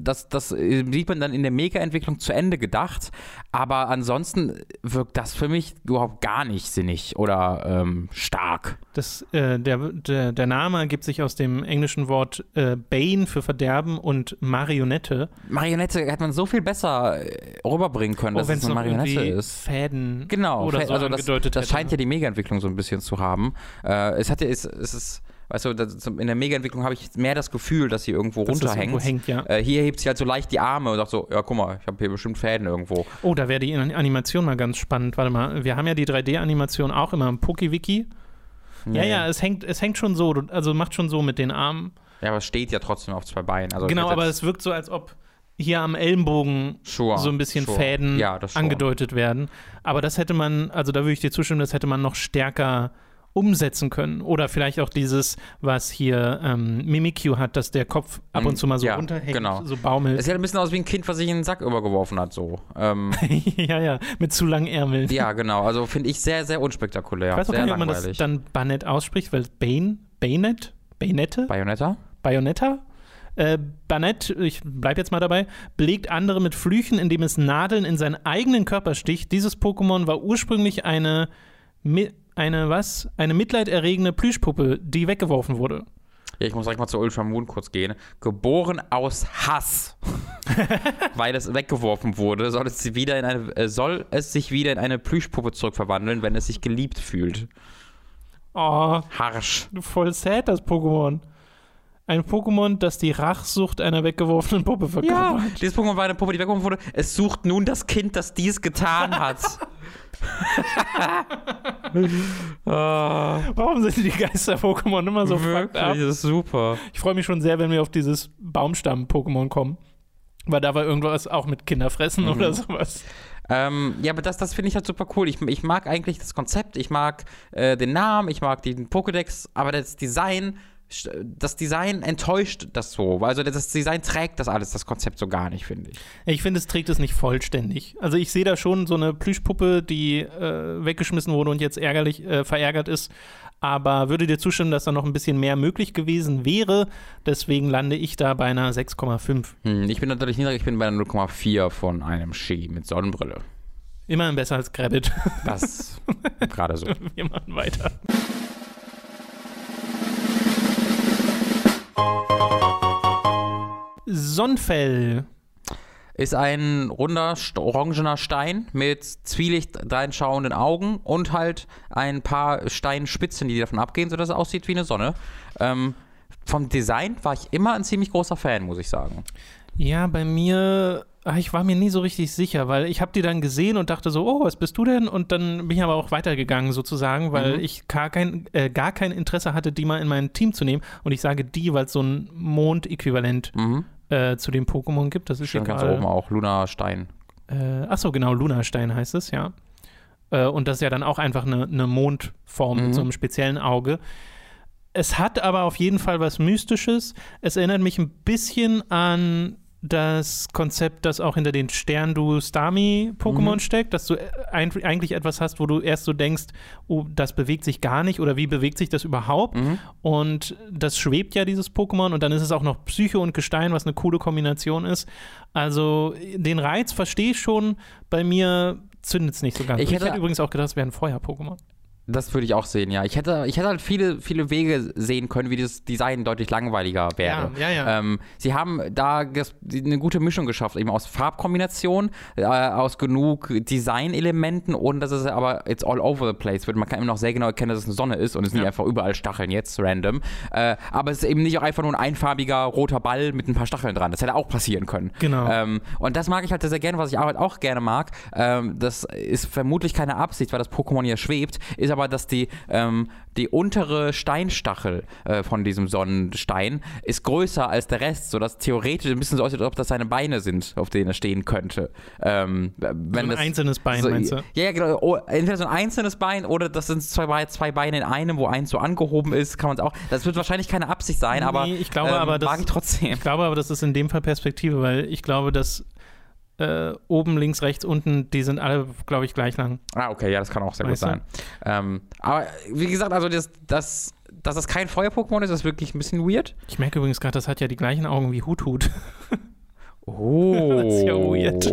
das, das sieht man dann in der Mega-Entwicklung zu Ende gedacht. Aber ansonsten wirkt das für mich überhaupt gar nicht sinnig oder ähm, stark. Das, äh, der, der, der Name ergibt sich aus dem englischen Wort äh, Bane für Verderben und Marionette. Marionette hätte man so viel besser rüberbringen können, oh, dass es eine Marionette ist. Fäden genau, oder Fäden, so. Also, das, das scheint ja die Mega-Entwicklung so ein bisschen zu haben. Äh, es hat ja, es, es ist, weißt du, das, in der Mega-Entwicklung habe ich mehr das Gefühl, dass sie irgendwo dass runterhängt. Irgendwo hängt, ja. äh, hier hebt sie halt so leicht die Arme und sagt so, ja, guck mal, ich habe hier bestimmt Fäden irgendwo. Oh, da wäre die Animation mal ganz spannend. Warte mal, wir haben ja die drei D-Animation auch immer im Pokiwiki. Ja, ja, ja, es hängt, es hängt schon so, also macht schon so mit den Armen. Ja, aber es steht ja trotzdem auf zwei Beinen. Also genau, aber es wirkt so, als ob hier am Ellenbogen sure, so ein bisschen sure. Fäden ja, sure. angedeutet werden. Aber das hätte man, also da würde ich dir zustimmen, das hätte man noch stärker umsetzen können. Oder vielleicht auch dieses, was hier ähm, Mimikyu hat, dass der Kopf ab und zu mal so ja, runterhängt, genau. so baumelt. Es sieht ein bisschen aus wie ein Kind, was sich in den Sack übergeworfen hat, so. Ähm, ja, ja, mit zu langen Ärmeln. Ja, genau, also finde ich sehr, sehr unspektakulär. Ich weiß auch sehr nicht, ob man das dann Banette ausspricht, weil Bane, Banette, Banette? Bayonetta? Bayonetta? Äh, Banette, ich bleib jetzt mal dabei, belegt andere mit Flüchen, indem es Nadeln in seinen eigenen Körper sticht. Dieses Pokémon war ursprünglich eine Mi- Eine was? Eine mitleiderregende Plüschpuppe, die weggeworfen wurde. Ja, ich muss direkt mal zu Ultramoon kurz gehen. Geboren aus Hass, weil es weggeworfen wurde, soll es, wieder in eine, äh, soll es sich wieder in eine Plüschpuppe zurückverwandeln, wenn es sich geliebt fühlt. Oh, harsch. Voll sad, das Pokémon. Ein Pokémon, das die Rachsucht einer weggeworfenen Puppe verkörpert. Ja, dieses Pokémon war eine Puppe, die weggeworfen wurde. Es sucht nun das Kind, das dies getan hat. oh. Warum sind die Geister-Pokémon immer so fucked up? Das ist super. Ich freue mich schon sehr, wenn wir auf dieses Baumstamm-Pokémon kommen. Weil da war irgendwas auch mit Kinderfressen mhm. oder sowas. Ähm, ja, aber das, das finde ich halt super cool. Ich, ich mag eigentlich das Konzept. Ich mag äh, den Namen, ich mag den Pokédex. Aber das Design... Das Design enttäuscht das so. Also das Design trägt das alles, das Konzept so gar nicht, finde ich. Ich finde, es trägt es nicht vollständig. Also ich sehe da schon so eine Plüschpuppe, die äh, weggeschmissen wurde und jetzt ärgerlich äh, verärgert ist. Aber würde dir zustimmen, dass da noch ein bisschen mehr möglich gewesen wäre. Deswegen lande ich da bei einer sechs Komma fünf. Hm, ich bin natürlich niedrig, ich bin bei einer null Komma vier von einem Ski mit Sonnenbrille. Immerhin besser als Grabbit. Das gerade so. Wir machen weiter. Sonnenfell ist ein runder, orangener Stein mit zwielicht dreinschauenden Augen und halt ein paar Steinspitzen, die davon abgehen, sodass es aussieht wie eine Sonne. Ähm, vom Design war ich immer ein ziemlich großer Fan, muss ich sagen. Ja, bei mir, ich war mir nie so richtig sicher, weil ich habe die dann gesehen und dachte so, oh, was bist du denn? Und dann bin ich aber auch weitergegangen sozusagen, weil mhm. ich gar kein, äh, gar kein Interesse hatte, die mal in mein Team zu nehmen. Und ich sage die, weil es so ein Mond-Äquivalent mhm. Äh, zu den Pokémon gibt. Das ist ja ganz oben auch, Lunarstein. Äh, achso, genau, Lunarstein heißt es, ja. Äh, und das ist ja dann auch einfach eine, eine Mondform mhm. mit so einem speziellen Auge. Es hat aber auf jeden Fall was Mystisches. Es erinnert mich ein bisschen an das Konzept, das auch hinter den Stern-Du-Stami-Pokémon mhm. steckt, dass du eigentlich etwas hast, wo du erst so denkst, oh, das bewegt sich gar nicht oder wie bewegt sich das überhaupt? Mhm. Und das schwebt ja, dieses Pokémon. Und dann ist es auch noch Psyche und Gestein, was eine coole Kombination ist. Also den Reiz verstehe ich schon. Bei mir zündet es nicht so ganz. Ich hätte, ich hätte übrigens auch gedacht, es wäre ein Feuer-Pokémon. Das würde ich auch sehen, ja. Ich hätte, ich hätte halt viele, viele Wege sehen können, wie das Design deutlich langweiliger wäre. Ja, ja, ja. Ähm, sie haben da ges- eine gute Mischung geschafft, eben aus Farbkombination, äh, aus genug Designelementen, ohne dass es aber it's all over the place wird. Man kann immer noch sehr genau erkennen, dass es eine Sonne ist und es ja. nicht einfach überall Stacheln jetzt, random. Äh, aber es ist eben nicht auch einfach nur ein einfarbiger roter Ball mit ein paar Stacheln dran. Das hätte auch passieren können. Genau. Ähm, und das mag ich halt sehr gerne, was ich auch, halt auch gerne mag. Ähm, das ist vermutlich keine Absicht, weil das Pokémon hier schwebt, ist aber, dass die, ähm, die untere Steinstachel äh, von diesem Sonnenstein ist größer als der Rest, sodass theoretisch ein bisschen so aussieht, als ob das seine Beine sind, auf denen er stehen könnte. Ähm, wenn so ein das, einzelnes Bein, so, meinst du? Ja, ja, genau. Oh, entweder so ein einzelnes Bein oder das sind zwei, Be- zwei Beine in einem, wo eins so angehoben ist, kann man es auch. Das wird wahrscheinlich keine Absicht sein, nee, aber, ich glaube, ähm, aber das, wagen trotzdem. Ich glaube aber, das ist in dem Fall Perspektive, weil ich glaube, dass Äh, oben, links, rechts, unten, die sind alle, glaube ich, gleich lang. Ah, okay, ja, das kann auch sehr weißt gut sein. Ähm, aber wie gesagt, also das, das, dass das kein Feuer-Pokémon ist, ist wirklich ein bisschen weird. Ich merke übrigens gerade, das hat ja die gleichen Augen wie Hut-Hut. Oh. Das ist ja weird.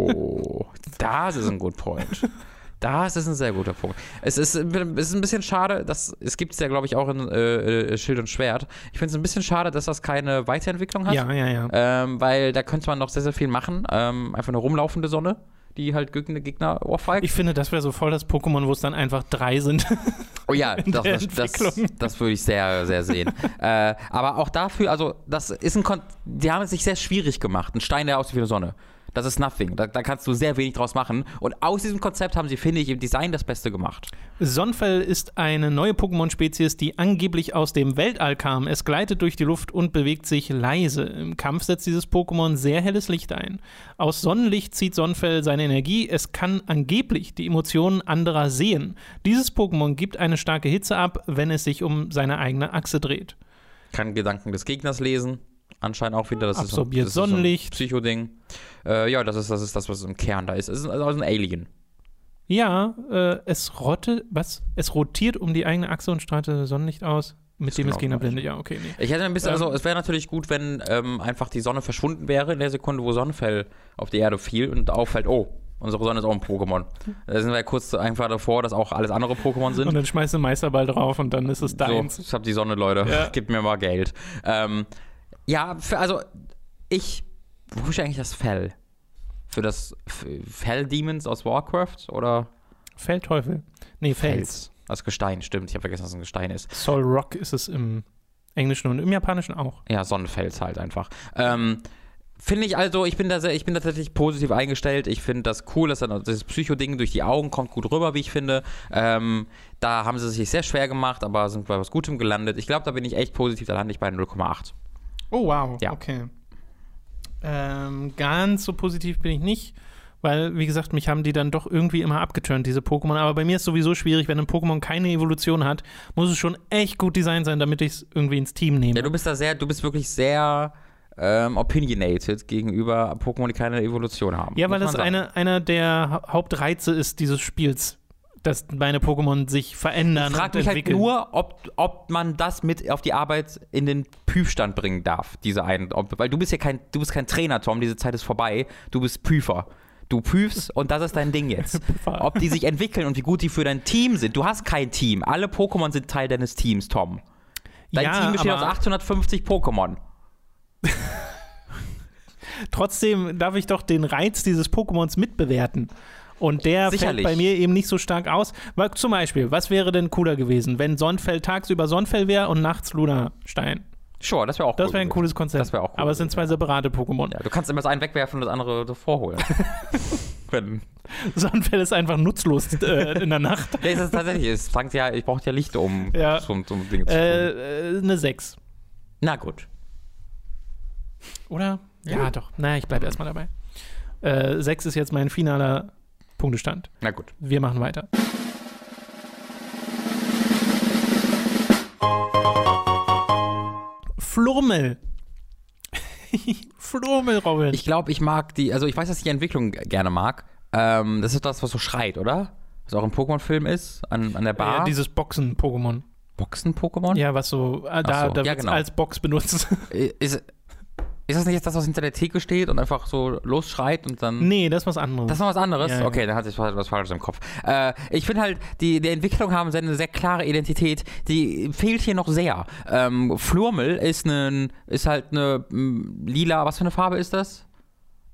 Das ist ein good point. Das ist ein sehr guter Punkt. Es ist, es ist ein bisschen schade, dass, es gibt es ja, glaube ich, auch in äh, Schild und Schwert. Ich finde es ein bisschen schade, dass das keine Weiterentwicklung hat. Ja, ja, ja. Ähm, weil da könnte man noch sehr, sehr viel machen. Ähm, einfach eine rumlaufende Sonne, die halt Gegner, Gegner ohrfeigt. Ich finde, das wäre so voll das Pokémon, wo es dann einfach drei sind. Oh ja, das, das, das, das würde ich sehr, sehr sehen. äh, aber auch dafür, also, das ist ein Kon- die haben es sich sehr schwierig gemacht. Ein Stein, der aussieht wie eine Sonne. Das ist nothing. Da, da kannst du sehr wenig draus machen. Und aus diesem Konzept haben sie, finde ich, im Design das Beste gemacht. Sonfell ist eine neue Pokémon-Spezies, die angeblich aus dem Weltall kam. Es gleitet durch die Luft und bewegt sich leise. Im Kampf setzt dieses Pokémon sehr helles Licht ein. Aus Sonnenlicht zieht Sonfell seine Energie. Es kann angeblich die Emotionen anderer sehen. Dieses Pokémon gibt eine starke Hitze ab, wenn es sich um seine eigene Achse dreht. Kann Gedanken des Gegners lesen. Anscheinend auch wieder. Das absorbiert ist so, das Sonnenlicht. Ist so ein Psycho-Ding. Äh, ja, das ist, das ist das, was im Kern da ist. Es ist also ein Alien. Ja, äh, es rotte, was? Es rotiert um die eigene Achse und strahlt Sonnenlicht aus. Mit dem es Gegner blendet, ja, okay. Nee. Ich hätte ein bisschen, ähm, also es wäre natürlich gut, wenn ähm, einfach die Sonne verschwunden wäre in der Sekunde, wo Sonnenfell auf die Erde fiel und auffällt, oh, unsere Sonne ist auch ein Pokémon. Da sind wir ja kurz einfach davor, dass auch alles andere Pokémon sind. Und dann schmeißt du den Meisterball drauf und dann ist es deins. So, ich hab die Sonne, Leute. Ja. Gebt mir mal Geld. Ähm, Ja, für, also ich, wo ist eigentlich das Fell? Für das Fell-Demons aus Warcraft oder? Fellteufel. Nee, Fels. Fels. Das Gestein, stimmt. Ich habe vergessen, dass es ein Gestein ist. Sol Rock ist es im Englischen und im Japanischen auch. Ja, Sonnenfels halt einfach. Ähm, Finde ich also, ich bin da sehr, ich bin da tatsächlich positiv eingestellt. Ich finde das cool, dass dann das Psycho-Ding durch die Augen kommt gut rüber, wie ich finde. Ähm, da haben sie es sich sehr schwer gemacht, aber sind bei was Gutem gelandet. Ich glaube, da bin ich echt positiv, da lande ich bei null Komma acht. Oh, wow. Ja. Okay. Ähm, ganz so positiv bin ich nicht, weil, wie gesagt, mich haben die dann doch irgendwie immer abgeturnt, diese Pokémon. Aber bei mir ist es sowieso schwierig, wenn ein Pokémon keine Evolution hat, muss es schon echt gut designt sein, damit ich es irgendwie ins Team nehme. Ja, du bist da sehr, du bist wirklich sehr ähm, opinionated gegenüber Pokémon, die keine Evolution haben. Ja, weil das eine, einer der Hauptreize ist dieses Spiels. Dass meine Pokémon sich verändern. Ich frage mich halt nur, ob, ob man das mit auf die Arbeit in den Prüfstand bringen darf, diese einen. Ob, weil du bist ja kein, du bist kein Trainer, Tom, diese Zeit ist vorbei. Du bist Prüfer. Du prüfst und das ist dein Ding jetzt. Ob die sich entwickeln und wie gut die für dein Team sind. Du hast kein Team. Alle Pokémon sind Teil deines Teams, Tom. Dein ja, Team besteht aus achthundertfünfzig Pokémon. Trotzdem darf ich doch den Reiz dieses Pokémons mitbewerten. Und der Sicherlich. Fällt bei mir eben nicht so stark aus. Weil, zum Beispiel, was wäre denn cooler gewesen, wenn Sonfell tagsüber Sonfell wäre und nachts Lunastein? Sure, das wäre auch cool. Das wäre ein cooles Konzept. Das wär auch cool. Aber es sind zwei separate Pokémon. Ja, du kannst immer das einen wegwerfen und das andere vorholen. Sonfell ist einfach nutzlos äh, in der Nacht. Ja, das ist tatsächlich. Es fängt ja, ich brauche ja Licht, um ja. zum, zum Ding zu äh, Eine sechs. Na gut. Oder? Ja, ja doch. Naja, ich bleibe erstmal dabei. Äh, sechs ist jetzt mein finaler Punktestand. Na gut. Wir machen weiter. Flurmel. Flurmelrobin. Ich glaube, ich mag die, also ich weiß, dass ich die Entwicklung gerne mag. Ähm, das ist das, was so schreit, oder? Was auch im Pokémon-Film ist, an, an der Bar. Ja, dieses Boxen-Pokémon. Boxen-Pokémon? Ja, was so, äh, da, so. da ja, genau. Als Box benutzt. Ist, ist das nicht jetzt das, was hinter der Theke steht und einfach so losschreit und dann... Nee, das ist was anderes. Das ist noch was anderes? Ja, okay, ja. Dann hatte ich was Falsches im Kopf. Äh, ich finde halt, die, die Entwicklung haben eine sehr klare Identität, die fehlt hier noch sehr. Ähm, Flurmel ist, nen, ist halt eine lila, was für eine Farbe ist das?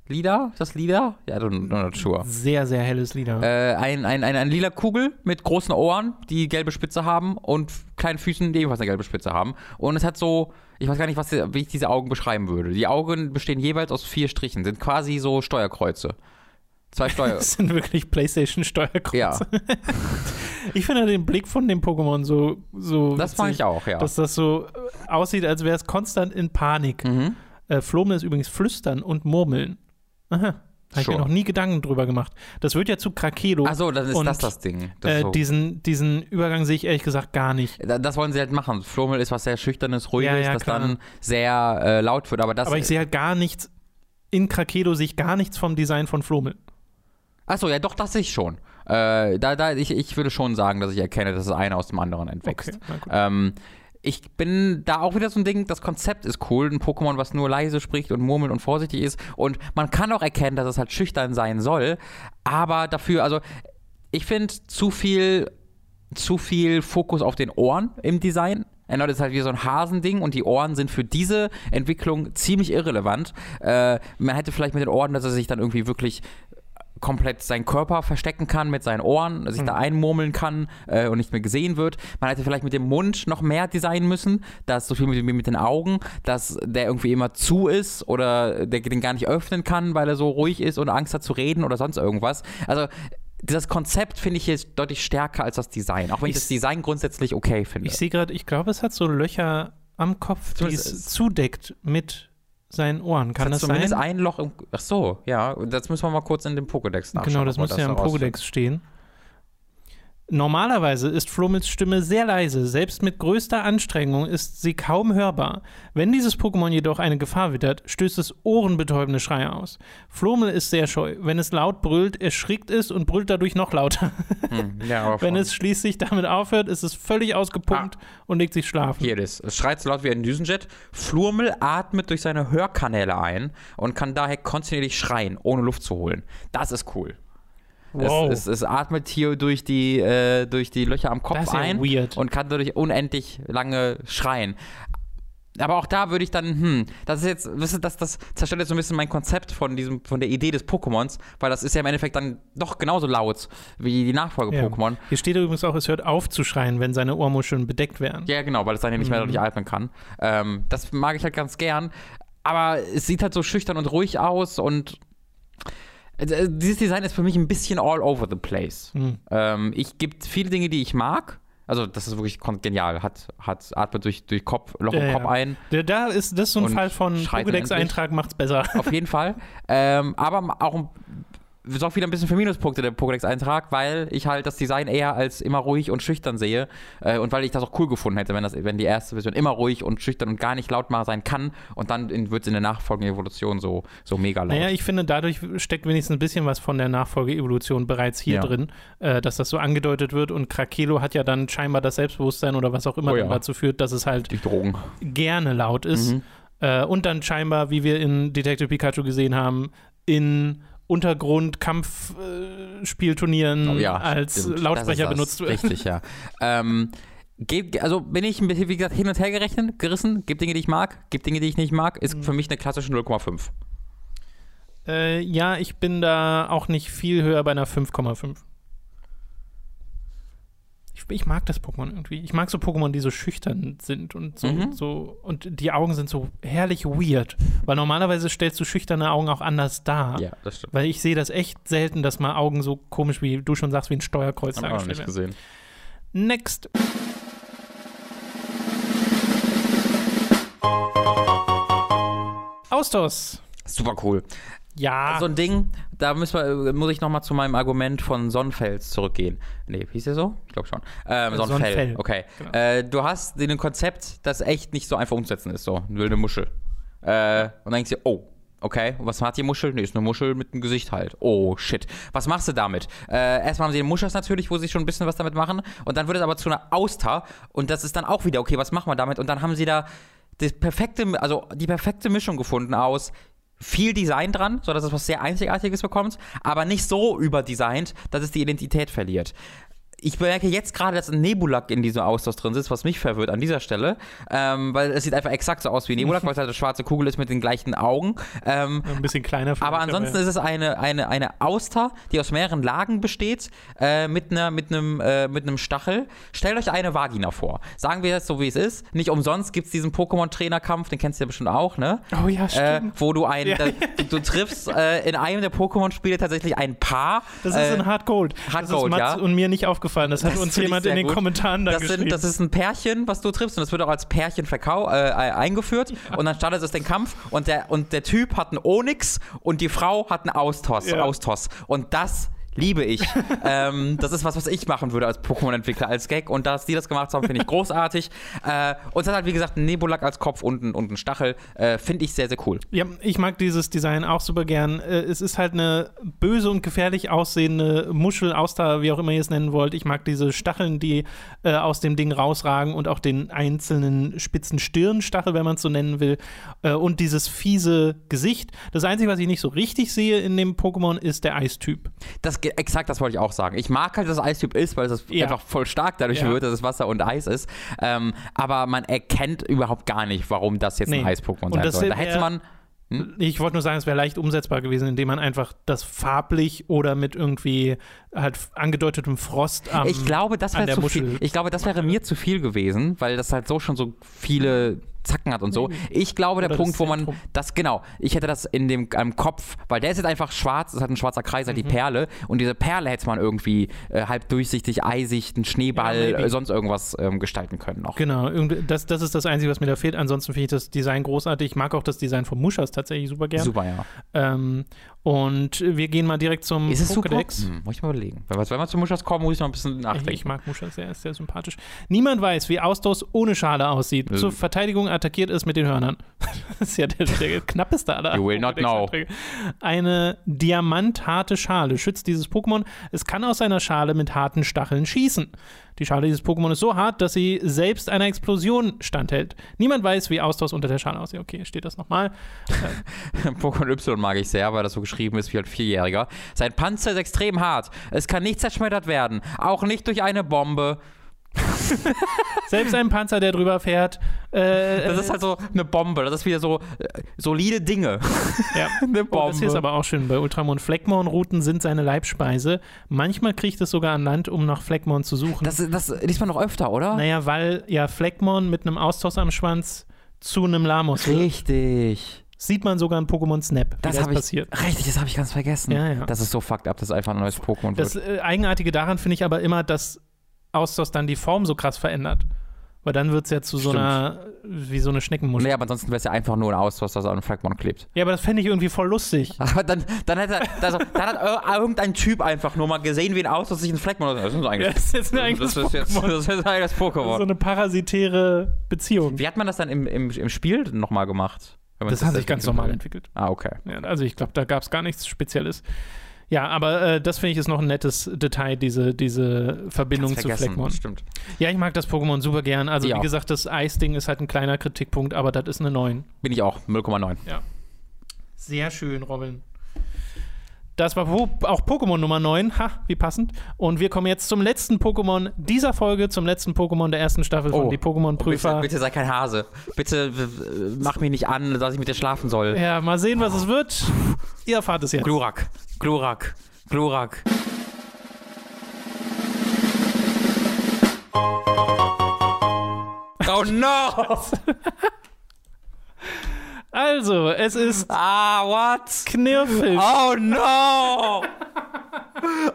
Lila? Ist das lila? Ja, I'm not sure. Sehr, sehr helles Lila. Äh, ein, ein, ein, ein lila Kugel mit großen Ohren, die gelbe Spitze haben und kleinen Füßen, die ebenfalls eine gelbe Spitze haben. Und es hat so, ich weiß gar nicht, was, wie ich diese Augen beschreiben würde. Die Augen bestehen jeweils aus vier Strichen, sind quasi so Steuerkreuze. Zwei Steuer. Das sind wirklich PlayStation-Steuerkreuze. Ja. Ich finde den Blick von dem Pokémon so, so witzig. Das mag ich auch, ja. Dass das so aussieht, als wäre es konstant in Panik. Mhm. Äh, Flurmeln ist übrigens Flüstern und Murmeln. Aha, da habe ich mir noch nie Gedanken drüber gemacht. Das wird ja zu Krakelo. Ach so, dann ist und, das das Ding. Das äh, so. diesen, diesen Übergang sehe ich ehrlich gesagt gar nicht. Das wollen sie halt machen. Flurmel ist was sehr Schüchternes, Ruhiges, ja, ja, das klar. dann sehr äh, laut wird. Aber, das aber ich sehe halt gar nichts, in Krakelo sehe ich gar nichts vom Design von Flurmel. Ach so, ja doch, das sehe ich schon. Äh, da, da, ich, ich würde schon sagen, dass ich erkenne, dass das eine aus dem anderen entwächst. Okay, na, ähm, ich bin da auch wieder so ein Ding, das Konzept ist cool, ein Pokémon, was nur leise spricht und murmelt und vorsichtig ist und man kann auch erkennen, dass es halt schüchtern sein soll, aber dafür, also ich finde zu viel, zu viel Fokus auf den Ohren im Design. Genau, das ist halt wie so ein Hasending und die Ohren sind für diese Entwicklung ziemlich irrelevant. Äh, man hätte vielleicht mit den Ohren, dass er sich dann irgendwie wirklich komplett seinen Körper verstecken kann mit seinen Ohren, sich mhm. da einmurmeln kann äh, und nicht mehr gesehen wird. Man hätte vielleicht mit dem Mund noch mehr designen müssen, dass so viel mit, mit den Augen, dass der irgendwie immer zu ist oder der den gar nicht öffnen kann, weil er so ruhig ist und Angst hat zu reden oder sonst irgendwas. Also das Konzept finde ich jetzt deutlich stärker als das Design, auch wenn ich, ich das Design grundsätzlich okay finde. Ich sehe gerade, ich glaube, es hat so Löcher am Kopf, die es, es zudeckt mit seinen Ohren. Kann das, das zumindest sein? Ein Loch im... Ach so, ja. Das müssen wir mal kurz in dem Pokédex nachschauen. Genau, das muss das ja im Pokédex stehen. Normalerweise ist Flurmels Stimme sehr leise. Selbst mit größter Anstrengung ist sie kaum hörbar. Wenn dieses Pokémon jedoch eine Gefahr wittert, stößt es ohrenbetäubende Schreie aus. Flurmel ist sehr scheu. Wenn es laut brüllt, erschrickt es und brüllt dadurch noch lauter. Hm, ja, wenn es schließlich damit aufhört, ist es völlig ausgepumpt ah, und legt sich schlafen. Hier ist es. Es schreit so laut wie ein Düsenjet. Flurmel atmet durch seine Hörkanäle ein und kann daher kontinuierlich schreien, ohne Luft zu holen. Das ist cool. Wow. Es, es, es atmet hier durch die, äh, durch die Löcher am Kopf ein weird. Und kann dadurch unendlich lange schreien. Aber auch da würde ich dann, hm, das ist jetzt, wisst ihr, das, das zerstört jetzt so ein bisschen mein Konzept von diesem, von der Idee des Pokémons, weil das ist ja im Endeffekt dann doch genauso laut wie die Nachfolge-Pokémon. Ja. Hier steht übrigens auch, es hört auf zu schreien, wenn seine Ohrmuscheln bedeckt werden. Ja, genau, weil es dann ja nicht mehr mhm. dadurch atmen kann. Ähm, das mag ich halt ganz gern, aber es sieht halt so schüchtern und ruhig aus und dieses Design ist für mich ein bisschen all over the place. Mhm. Ähm, ich gibt viele Dinge, die ich mag. Also, das ist wirklich genial. Hat, hat atmet durch, durch Kopf, Loch im ja, Kopf ja. ein. Da ist das so ein Fall von Pokédex-Eintrag macht's besser. Auf jeden Fall. Ähm, aber auch sorgt wieder ein bisschen für Minuspunkte der Pokédex-Eintrag, weil ich halt das Design eher als immer ruhig und schüchtern sehe äh, und weil ich das auch cool gefunden hätte, wenn, das, wenn die erste Version immer ruhig und schüchtern und gar nicht laut mal sein kann und dann wird es in der nachfolgenden Evolution so, so mega laut. Naja, ich finde, dadurch steckt wenigstens ein bisschen was von der Nachfolge-Evolution bereits hier ja. drin, äh, dass das so angedeutet wird und Krakelo hat ja dann scheinbar das Selbstbewusstsein oder was auch immer oh ja. dazu führt, dass es halt die Drogen. Gerne laut ist mhm. äh, und dann scheinbar, wie wir in Detective Pikachu gesehen haben, in Untergrund-Kampfspielturnieren oh ja, als stimmt. Lautsprecher das das. benutzt wird. Richtig, ja. ähm, geb, also bin ich, wie gesagt, hin und her gerechnet, gerissen. Gibt Dinge, die ich mag, gibt Dinge, die ich nicht mag. Ist für mich eine klassische null Komma fünf. Äh, ja, ich bin da auch nicht viel höher bei einer fünf Komma fünf. Ich, ich mag das Pokémon irgendwie. Ich mag so Pokémon, die so schüchtern sind und so, mhm. so und die Augen sind so herrlich weird. Weil normalerweise stellst du schüchterne Augen auch anders dar. Ja, das stimmt. Weil ich sehe das echt selten, dass mal Augen so komisch, wie du schon sagst, wie ein Steuerkreuz dargestellt werden. Haben wir nicht gesehen. Next. Austos. Super cool. Ja. So ein Ding, da müssen wir, muss ich nochmal zu meinem Argument von Sonnenfels zurückgehen. Nee, hieß der so? Ich glaube schon. Ähm, Sonnenfell. Sonnenfell. Okay. Genau. Äh, du hast ein Konzept, das echt nicht so einfach umzusetzen ist. So, will eine Muschel. Äh, und dann denkst du, oh, okay, und was hat die Muschel? Nee, ist eine Muschel mit einem Gesicht halt. Oh, shit. Was machst du damit? Äh, erstmal haben sie den Muscheln natürlich, wo sie schon ein bisschen was damit machen. Und dann wird es aber zu einer Auster. Und das ist dann auch wieder, okay, was machen wir damit? Und dann haben sie da das perfekte, also die perfekte Mischung gefunden aus viel Design dran, sodass es was sehr Einzigartiges bekommt, aber nicht so überdesignt, dass es die Identität verliert. Ich bemerke jetzt gerade, dass ein Nebulak in diesem Austausch drin sitzt, was mich verwirrt an dieser Stelle, ähm, weil es sieht einfach exakt so aus wie Nebulak, weil es halt eine schwarze Kugel ist mit den gleichen Augen. Ähm, ein bisschen kleiner. Aber ansonsten ist es eine, eine, eine Auster, die aus mehreren Lagen besteht, äh, mit einer, mit einem äh, mit einem Stachel. Stellt euch eine Vagina vor. Sagen wir das so, wie es ist. Nicht umsonst gibt es diesen Pokémon-Trainer-Kampf, den kennst du ja bestimmt auch, ne? Oh ja, stimmt. Äh, wo du einen, ja. da, du, du triffst äh, in einem der Pokémon-Spiele tatsächlich ein Paar. Das ist äh, ein HeartGold. HeartGold, ja. Das ist Mats und mir nicht aufgefallen. Das hat das uns jemand in den gut. Kommentaren da das geschrieben. Sind, das ist ein Pärchen, was du triffst, und das wird auch als Pärchen verkau- äh, eingeführt. Ja. Und dann startet es den Kampf, und der, und der Typ hat einen Onyx und die Frau hat einen Austos. Ja. Austos. Und das liebe ich. ähm, das ist was, was ich machen würde als Pokémon-Entwickler, als Gag. Und dass die das gemacht haben, finde ich großartig. Äh, und es hat halt, wie gesagt, einen Nebulak als Kopf und einen, und einen Stachel. Äh, finde ich sehr, sehr cool. Ja, ich mag dieses Design auch super gern. Äh, es ist halt eine böse und gefährlich aussehende Muschel, Auster, wie auch immer ihr es nennen wollt. Ich mag diese Stacheln, die äh, aus dem Ding rausragen, und auch den einzelnen spitzen Stirnstachel, wenn man es so nennen will. Äh, und dieses fiese Gesicht. Das Einzige, was ich nicht so richtig sehe in dem Pokémon, ist der Eistyp. Das Exakt, das wollte ich auch sagen. Ich mag halt, dass es Eistyp ist, weil es ja. einfach voll stark dadurch ja. wird, dass es Wasser und Eis ist. Ähm, aber man erkennt überhaupt gar nicht, warum das jetzt nee. ein Eis-Pokémon sein soll. Da hätte man hm? Ich wollte nur sagen, es wäre leicht umsetzbar gewesen, indem man einfach das farblich oder mit irgendwie halt angedeutetem Frost am, ich glaube, das an der zu Muschel. Viel. Ich glaube, das wäre mir zu viel gewesen, weil das halt so schon so viele Zacken hat und so. Ich glaube, der Oder Punkt, wo man das, genau, ich hätte das in dem ähm, Kopf, weil der ist jetzt einfach schwarz, es hat ein schwarzer Kreis, mhm. hat die Perle, und diese Perle hätte man irgendwie äh, halb durchsichtig, eisig, einen Schneeball, ja, äh, sonst irgendwas ähm, gestalten können noch. Genau, das, das ist das Einzige, was mir da fehlt. Ansonsten finde ich das Design großartig. Ich mag auch das Design von Muschas tatsächlich super gerne. Super, ja. Ähm, und wir gehen mal direkt zum ist es Pokédex. Hm, muss ich mal überlegen. Weil, wenn wir zu Muschas kommen, muss ich noch ein bisschen nachdenken. Ich mag Muschas, er ist sehr sympathisch. Niemand weiß, wie Austos ohne Schale aussieht. Zur Verteidigung attackiert ist mit den Hörnern. Das ist ja der, der knappeste aller. You will not know. Eine diamantharte Schale schützt dieses Pokémon. Es kann aus seiner Schale mit harten Stacheln schießen. Die Schale dieses Pokémon ist so hart, dass sie selbst einer Explosion standhält. Niemand weiß, wie Austausch unter der Schale aussieht. Okay, steht das nochmal. Pokémon Y mag ich sehr, weil das so geschrieben ist wie ein Vierjähriger. Sein Panzer ist extrem hart. Es kann nicht zerschmettert werden. Auch nicht durch eine Bombe. Selbst ein Panzer, der drüber fährt. Äh, das ist halt so eine Bombe. Das ist wieder so äh, solide Dinge. Ja. Eine Bombe. Oh, das hier ist aber auch schön. Bei Ultramoon Fleckmon-Routen sind seine Leibspeise. Manchmal kriecht es sogar an Land, um nach Fleckmon zu suchen. Das, das liest man noch öfter, oder? Naja, weil ja Fleckmon mit einem Austausch am Schwanz zu einem Lamos wird. Richtig. Sieht man sogar in Pokémon Snap, das, das passiert. Ich, richtig, das habe ich ganz vergessen. Ja, ja. Das ist so fucked up, dass einfach ein neues Pokémon wird. Das äh, Eigenartige daran finde ich aber immer, dass Austausch dann die Form so krass verändert. Weil dann wird es ja zu Stimmt. so einer, wie so eine Schneckenmuschel. Nee, aber ansonsten wäre es ja einfach nur ein Austausch, das an einem Fragmon klebt. Ja, aber das fände ich irgendwie voll lustig. Aber dann, dann, hat, er, das, dann hat irgendein Typ einfach nur mal gesehen, wie ein Austausch sich ein Fragmon. Das ist eigentlich, das ist jetzt ein eigenes das ist jetzt, das ist ein Pokémon. So eine parasitäre Beziehung. Wie hat man das dann im, im, im Spiel nochmal gemacht? Das hat sich ganz normal entwickelt. Ah, okay. Ja, also ich glaube, da gab es gar nichts Spezielles. Ja, aber äh, das finde ich ist noch ein nettes Detail, diese, diese Verbindung zu Fleckmon. Stimmt. Ja, ich mag das Pokémon super gern. Also, ja. wie gesagt, das Eisding ist halt ein kleiner Kritikpunkt, aber das ist eine neun. Bin ich auch, null Komma neun. Ja. Sehr schön, Robin. Das war auch Pokémon Nummer neun. Ha, wie passend. Und wir kommen jetzt zum letzten Pokémon dieser Folge, zum letzten Pokémon der ersten Staffel von oh. die Pokémon-Prüfer. Bitte, bitte sei kein Hase. Bitte mach mich nicht an, dass ich mit dir schlafen soll. Ja, mal sehen, was oh. es wird. Ihr erfahrt es jetzt. Glurak, Glurak, Glurak. Oh no! Also, es ist Ah, what? Knirpfisch. Oh no!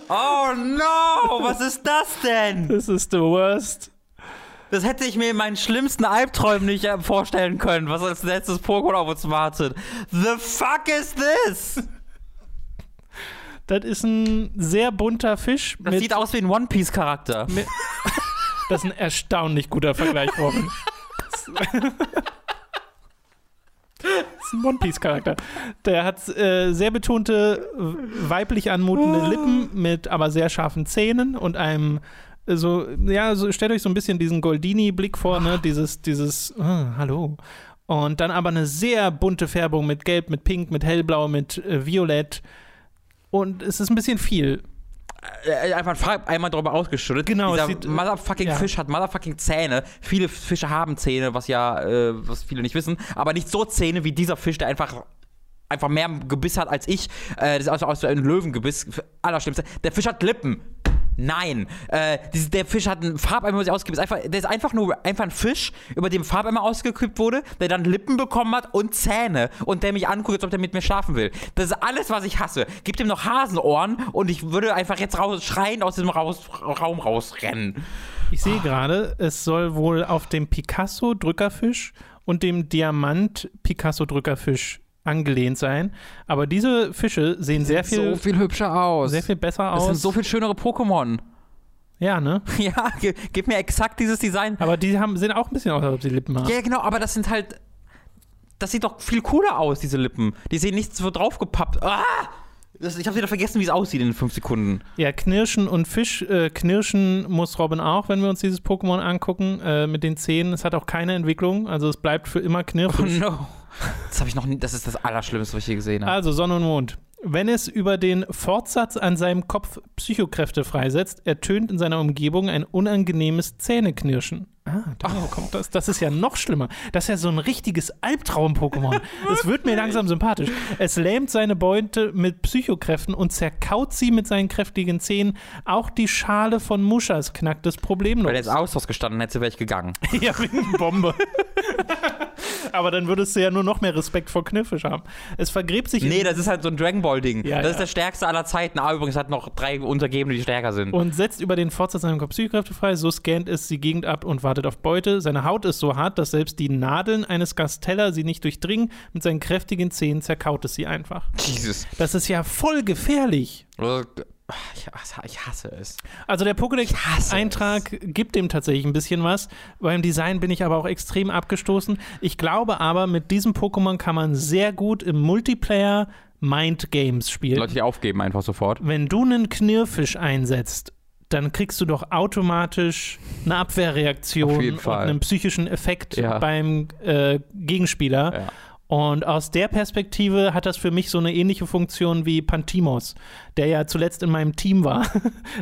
Oh no! Was ist das denn? Das ist the worst. Das hätte ich mir in meinen schlimmsten Albträumen nicht vorstellen können, was als letztes Pokémon auf uns wartet. The fuck is this? Das ist ein sehr bunter Fisch. Das mit, sieht aus wie ein One-Piece-Charakter. Mit, das ist ein erstaunlich guter Vergleich, Robin. Das ist ein One-Piece-Charakter. Der hat äh, sehr betonte, weiblich anmutende Lippen mit aber sehr scharfen Zähnen und einem so, ja, so stellt euch so ein bisschen diesen Goldini-Blick vor, ne? Dieses, dieses, oh, hallo. Und dann aber eine sehr bunte Färbung mit Gelb, mit Pink, mit Hellblau, mit äh, Violett. Und es ist ein bisschen viel. Einfach einmal drüber ausgeschüttet. Genau. Dieser sieht, motherfucking ja. Fisch hat motherfucking Zähne. Viele Fische haben Zähne, was ja, äh, was viele nicht wissen. Aber nicht so Zähne wie dieser Fisch, der einfach, einfach mehr Gebiss hat als ich. Äh, das ist also, also ein Löwengebiss. Allerschlimmste. Der Fisch hat Lippen. Nein. Äh, diese, der Fisch hat einen Farbeimer, der sich ausgekippt ist. Einfach, der ist einfach nur einfach ein Fisch, über den Farbeimer ausgekippt wurde, der dann Lippen bekommen hat und Zähne. Und der mich anguckt, als ob der mit mir schlafen will. Das ist alles, was ich hasse. Gib ihm noch Hasenohren und ich würde einfach jetzt raus, schreien aus diesem raus, Raum rausrennen. Ich sehe gerade, es soll wohl auf dem Picasso-Drückerfisch und dem Diamant-Picasso-Drückerfisch angelehnt sein, aber diese Fische sehen sehr viel, so viel hübscher aus. Sehr viel besser aus. Das sind so viel schönere Pokémon. Ja, ne? Ja, ge- gib mir exakt dieses Design. Aber die haben, sehen auch ein bisschen aus, als ob die Lippen haben. Ja, genau, aber das sind halt, das sieht doch viel cooler aus, diese Lippen. Die sehen nicht so draufgepappt. Ah! Das, ich habe wieder vergessen, wie es aussieht in fünf Sekunden. Ja, Knirschen und Fisch. Äh, Knirschen muss Robin auch, wenn wir uns dieses Pokémon angucken, äh, mit den Zähnen. Es hat auch keine Entwicklung, also es bleibt für immer Knirfisch. Oh no. Das habe ich noch nie, das ist das Allerschlimmste, was ich je gesehen habe. Also Sonne und Mond. Wenn es über den Fortsatz an seinem Kopf Psychokräfte freisetzt, ertönt in seiner Umgebung ein unangenehmes Zähneknirschen. Ah, da oh. kommt das. Das ist ja noch schlimmer. Das ist ja so ein richtiges Albtraum-Pokémon. Es wird mir langsam sympathisch. Es lähmt seine Beute mit Psychokräften und zerkaut sie mit seinen kräftigen Zähnen. Auch die Schale von Muschas knackt es problemlos. Weil er jetzt Austausch gestanden hätte, wäre ich gegangen. Ja, wegen Bombe. Aber dann würdest du ja nur noch mehr Respekt vor Knirfisch haben. Es vergräbt sich. Nee, das ist halt so ein Dragon Ball-Ding. Ja, das ja. ist der stärkste aller Zeiten. Aber übrigens hat noch drei Untergebene, die stärker sind. Und setzt über den Fortsatz seinem Kopf Psychokräfte frei. So scannt es die Gegend ab und wartet auf Beute. Seine Haut ist so hart, dass selbst die Nadeln eines Gastella sie nicht durchdringen. Mit seinen kräftigen Zähnen zerkaut es sie einfach. Jesus. Das ist ja voll gefährlich. Ich hasse es. Also der Pokédex-Eintrag gibt dem tatsächlich ein bisschen was. Beim Design bin ich aber auch extrem abgestoßen. Ich glaube aber, mit diesem Pokémon kann man sehr gut im Multiplayer Mind-Games spielen. Leute, die aufgeben einfach sofort. Wenn du einen Knirrfisch einsetzt, dann kriegst du doch automatisch eine Abwehrreaktion und einen psychischen Effekt ja. beim äh, Gegenspieler. Ja. Und aus der Perspektive hat das für mich so eine ähnliche Funktion wie Pantimos, der ja zuletzt in meinem Team war,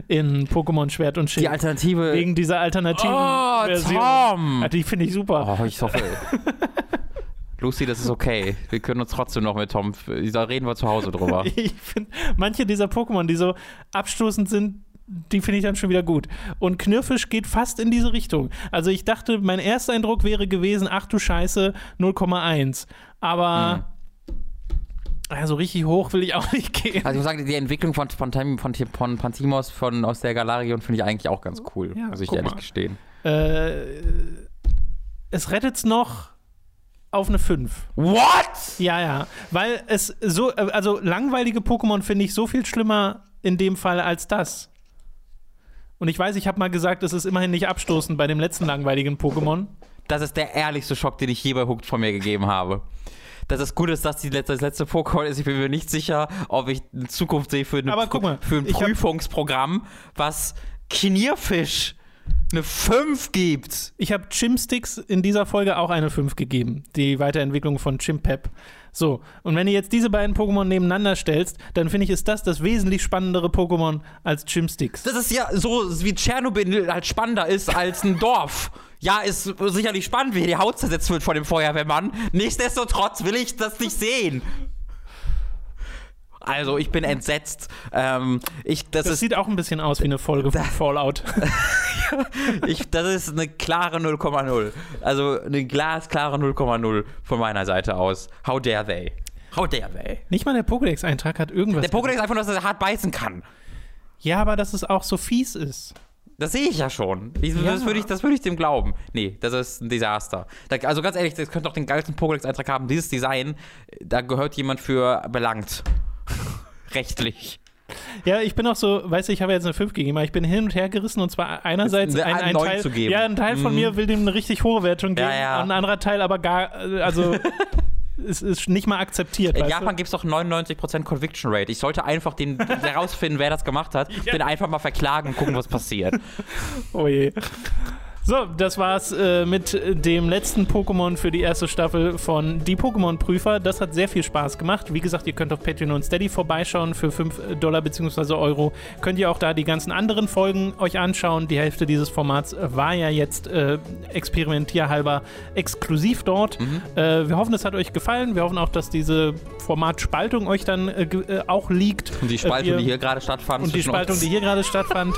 in Pokémon Schwert und Schild. Die Alternative. Wegen dieser alternativen oh, Version. Tom! Die finde ich super. Oh, ich hoffe. Lucy, das ist okay. Wir können uns trotzdem noch mit Tom, da reden wir zu Hause drüber. Ich finde, manche dieser Pokémon, die so abstoßend sind, die finde ich dann schon wieder gut. Und Knirrfisch geht fast in diese Richtung. Also ich dachte, mein erster Eindruck wäre gewesen, ach du Scheiße, null Komma eins. Aber mhm. also richtig hoch will ich auch nicht gehen. Also ich muss sagen, die Entwicklung von, von, von, von Pantimos von, aus der Galarion finde ich eigentlich auch ganz cool. Ja, muss ich ehrlich mal. gestehen. Äh, es rettet's noch auf eine fünf. What? Ja, ja. Weil es so, also langweilige Pokémon finde ich so viel schlimmer in dem Fall als das. Und ich weiß, ich habe mal gesagt, es ist immerhin nicht abstoßend bei dem letzten langweiligen Pokémon. Das ist der ehrlichste Schock, den ich je bei Hooked von mir gegeben habe. Dass es gut ist, dass die letzte, das letzte Pokémon ist. Ich bin mir nicht sicher, ob ich eine Zukunft sehe für, eine, Aber guck mal, für ein Prüfungsprogramm, was Knirrfisch eine fünf gibt. Ich habe Chimsticks in dieser Folge auch eine fünf gegeben. Die Weiterentwicklung von Chimpep. So, und wenn du jetzt diese beiden Pokémon nebeneinander stellst, dann finde ich, ist das das wesentlich spannendere Pokémon als Chimsticks. Das ist ja so, wie Tschernobyl halt spannender ist als ein Dorf. Ja, ist sicherlich spannend, wie die Haut zersetzt wird von dem Feuerwehrmann. Nichtsdestotrotz will ich das nicht sehen. Also, ich bin entsetzt. Ähm, ich, das das ist, sieht auch ein bisschen aus wie eine Folge von Fallout. ich, das ist eine klare null Komma null. Also, eine glasklare null Komma null von meiner Seite aus. How dare they? How dare they? Nicht mal der Pokédex-Eintrag hat irgendwas. Der Pokédex einfach nur, dass er hart beißen kann. Ja, aber dass es auch so fies ist. Das sehe ich ja schon. Ich, ja. Das würde ich, würd ich dem glauben. Nee, das ist ein Desaster. Da, also ganz ehrlich, das könnte doch den geilsten Pokédex-Eintrag haben. Dieses Design, da gehört jemand für belangt. Rechtlich. Ja, ich bin auch so, weißt du, ich habe jetzt eine fünf gegeben, aber ich bin hin und her gerissen, und zwar einerseits ein, ein Teil, zu geben. Ja, ein Teil von mhm. mir will dem eine richtig hohe Wertung geben, ja, ja. und ein anderer Teil aber gar, also es ist nicht mal akzeptiert. In Japan gibt es doch neunundneunzig Prozent Conviction Rate. Ich sollte einfach den herausfinden, wer das gemacht hat. Ich ja. bin einfach mal verklagen, gucken, was passiert. Oh je. So, das war's äh, mit dem letzten Pokémon für die erste Staffel von Die Pokémon-Prüfer. Das hat sehr viel Spaß gemacht. Wie gesagt, ihr könnt auf Patreon und Steady vorbeischauen für fünf Dollar bzw. Euro. Könnt ihr auch da die ganzen anderen Folgen euch anschauen. Die Hälfte dieses Formats war ja jetzt äh, experimentierhalber exklusiv dort. Mhm. Äh, wir hoffen, es hat euch gefallen. Wir hoffen auch, dass diese Formatspaltung euch dann äh, äh, auch liegt. Und die Spaltung, äh, wir, die hier gerade stattfand. Und die Spaltung, uns. die hier gerade stattfand.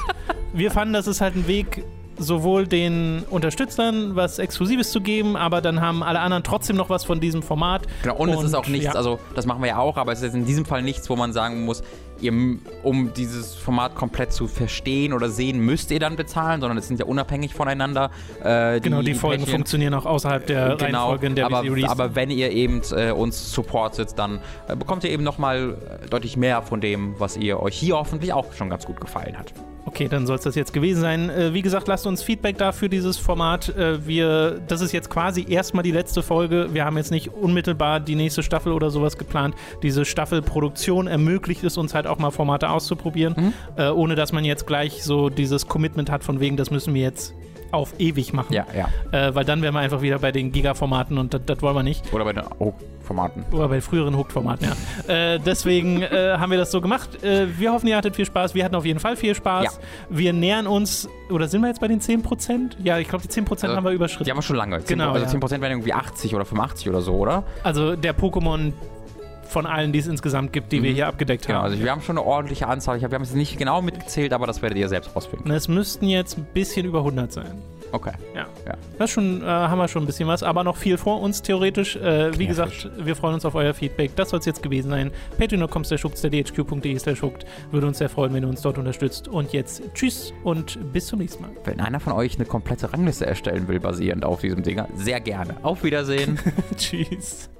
Wir fanden, das ist halt ein Weg, sowohl den Unterstützern was Exklusives zu geben, aber dann haben alle anderen trotzdem noch was von diesem Format. Genau, und, und es ist auch nichts, ja. also das machen wir ja auch, aber es ist in diesem Fall nichts, wo man sagen muss, ihr, um dieses Format komplett zu verstehen oder sehen, müsst ihr dann bezahlen, sondern es sind ja unabhängig voneinander. Äh, die genau, die Folgen Patreon funktionieren auch außerhalb der genau, Reihenfolge in der aber, aber wenn ihr eben äh, uns supportet, dann äh, bekommt ihr eben nochmal deutlich mehr von dem, was ihr euch hier hoffentlich auch schon ganz gut gefallen hat. Okay, dann soll es das jetzt gewesen sein. Äh, wie gesagt, lasst uns Feedback da für dieses Format. Äh, wir, das ist jetzt quasi erstmal die letzte Folge. Wir haben jetzt nicht unmittelbar die nächste Staffel oder sowas geplant. Diese Staffelproduktion ermöglicht es uns halt auch mal, Formate auszuprobieren, mhm. äh, ohne dass man jetzt gleich so dieses Commitment hat von wegen, das müssen wir jetzt auf ewig machen. Ja, ja. Äh, weil dann wären wir einfach wieder bei den Giga-Formaten und das wollen wir nicht. Oder bei den Hooked-Formaten. Oder bei den früheren Hooked-Formaten, ja. Äh, deswegen äh, haben wir das so gemacht. Äh, wir hoffen, ihr hattet viel Spaß. Wir hatten auf jeden Fall viel Spaß. Ja. Wir nähern uns, oder sind wir jetzt bei den zehn Prozent? Ja, ich glaube, die zehn Prozent also, haben wir überschritten. Die haben wir schon lange. zehn, genau, also ja. zehn Prozent wären irgendwie achtzig oder fünfundachtzig oder so, oder? Also der Pokémon von allen, die es insgesamt gibt, die mhm. wir hier abgedeckt genau, haben. Genau, also wir haben schon eine ordentliche Anzahl. Ich hab, wir haben es nicht genau mitgezählt, aber das werdet ihr selbst rausfinden. Es müssten jetzt ein bisschen über hundert sein. Okay. Ja. ja. Das schon, äh, haben wir schon ein bisschen was, aber noch viel vor uns theoretisch. Äh, wie gesagt, wir freuen uns auf euer Feedback. Das soll es jetzt gewesen sein. patreon punkt com slash huckt, d h q punkt d e slash huckt. Würde uns sehr freuen, wenn ihr uns dort unterstützt. Und jetzt tschüss und bis zum nächsten Mal. Wenn einer von euch eine komplette Rangliste erstellen will, basierend auf diesem Ding, sehr gerne. Auf Wiedersehen. Tschüss.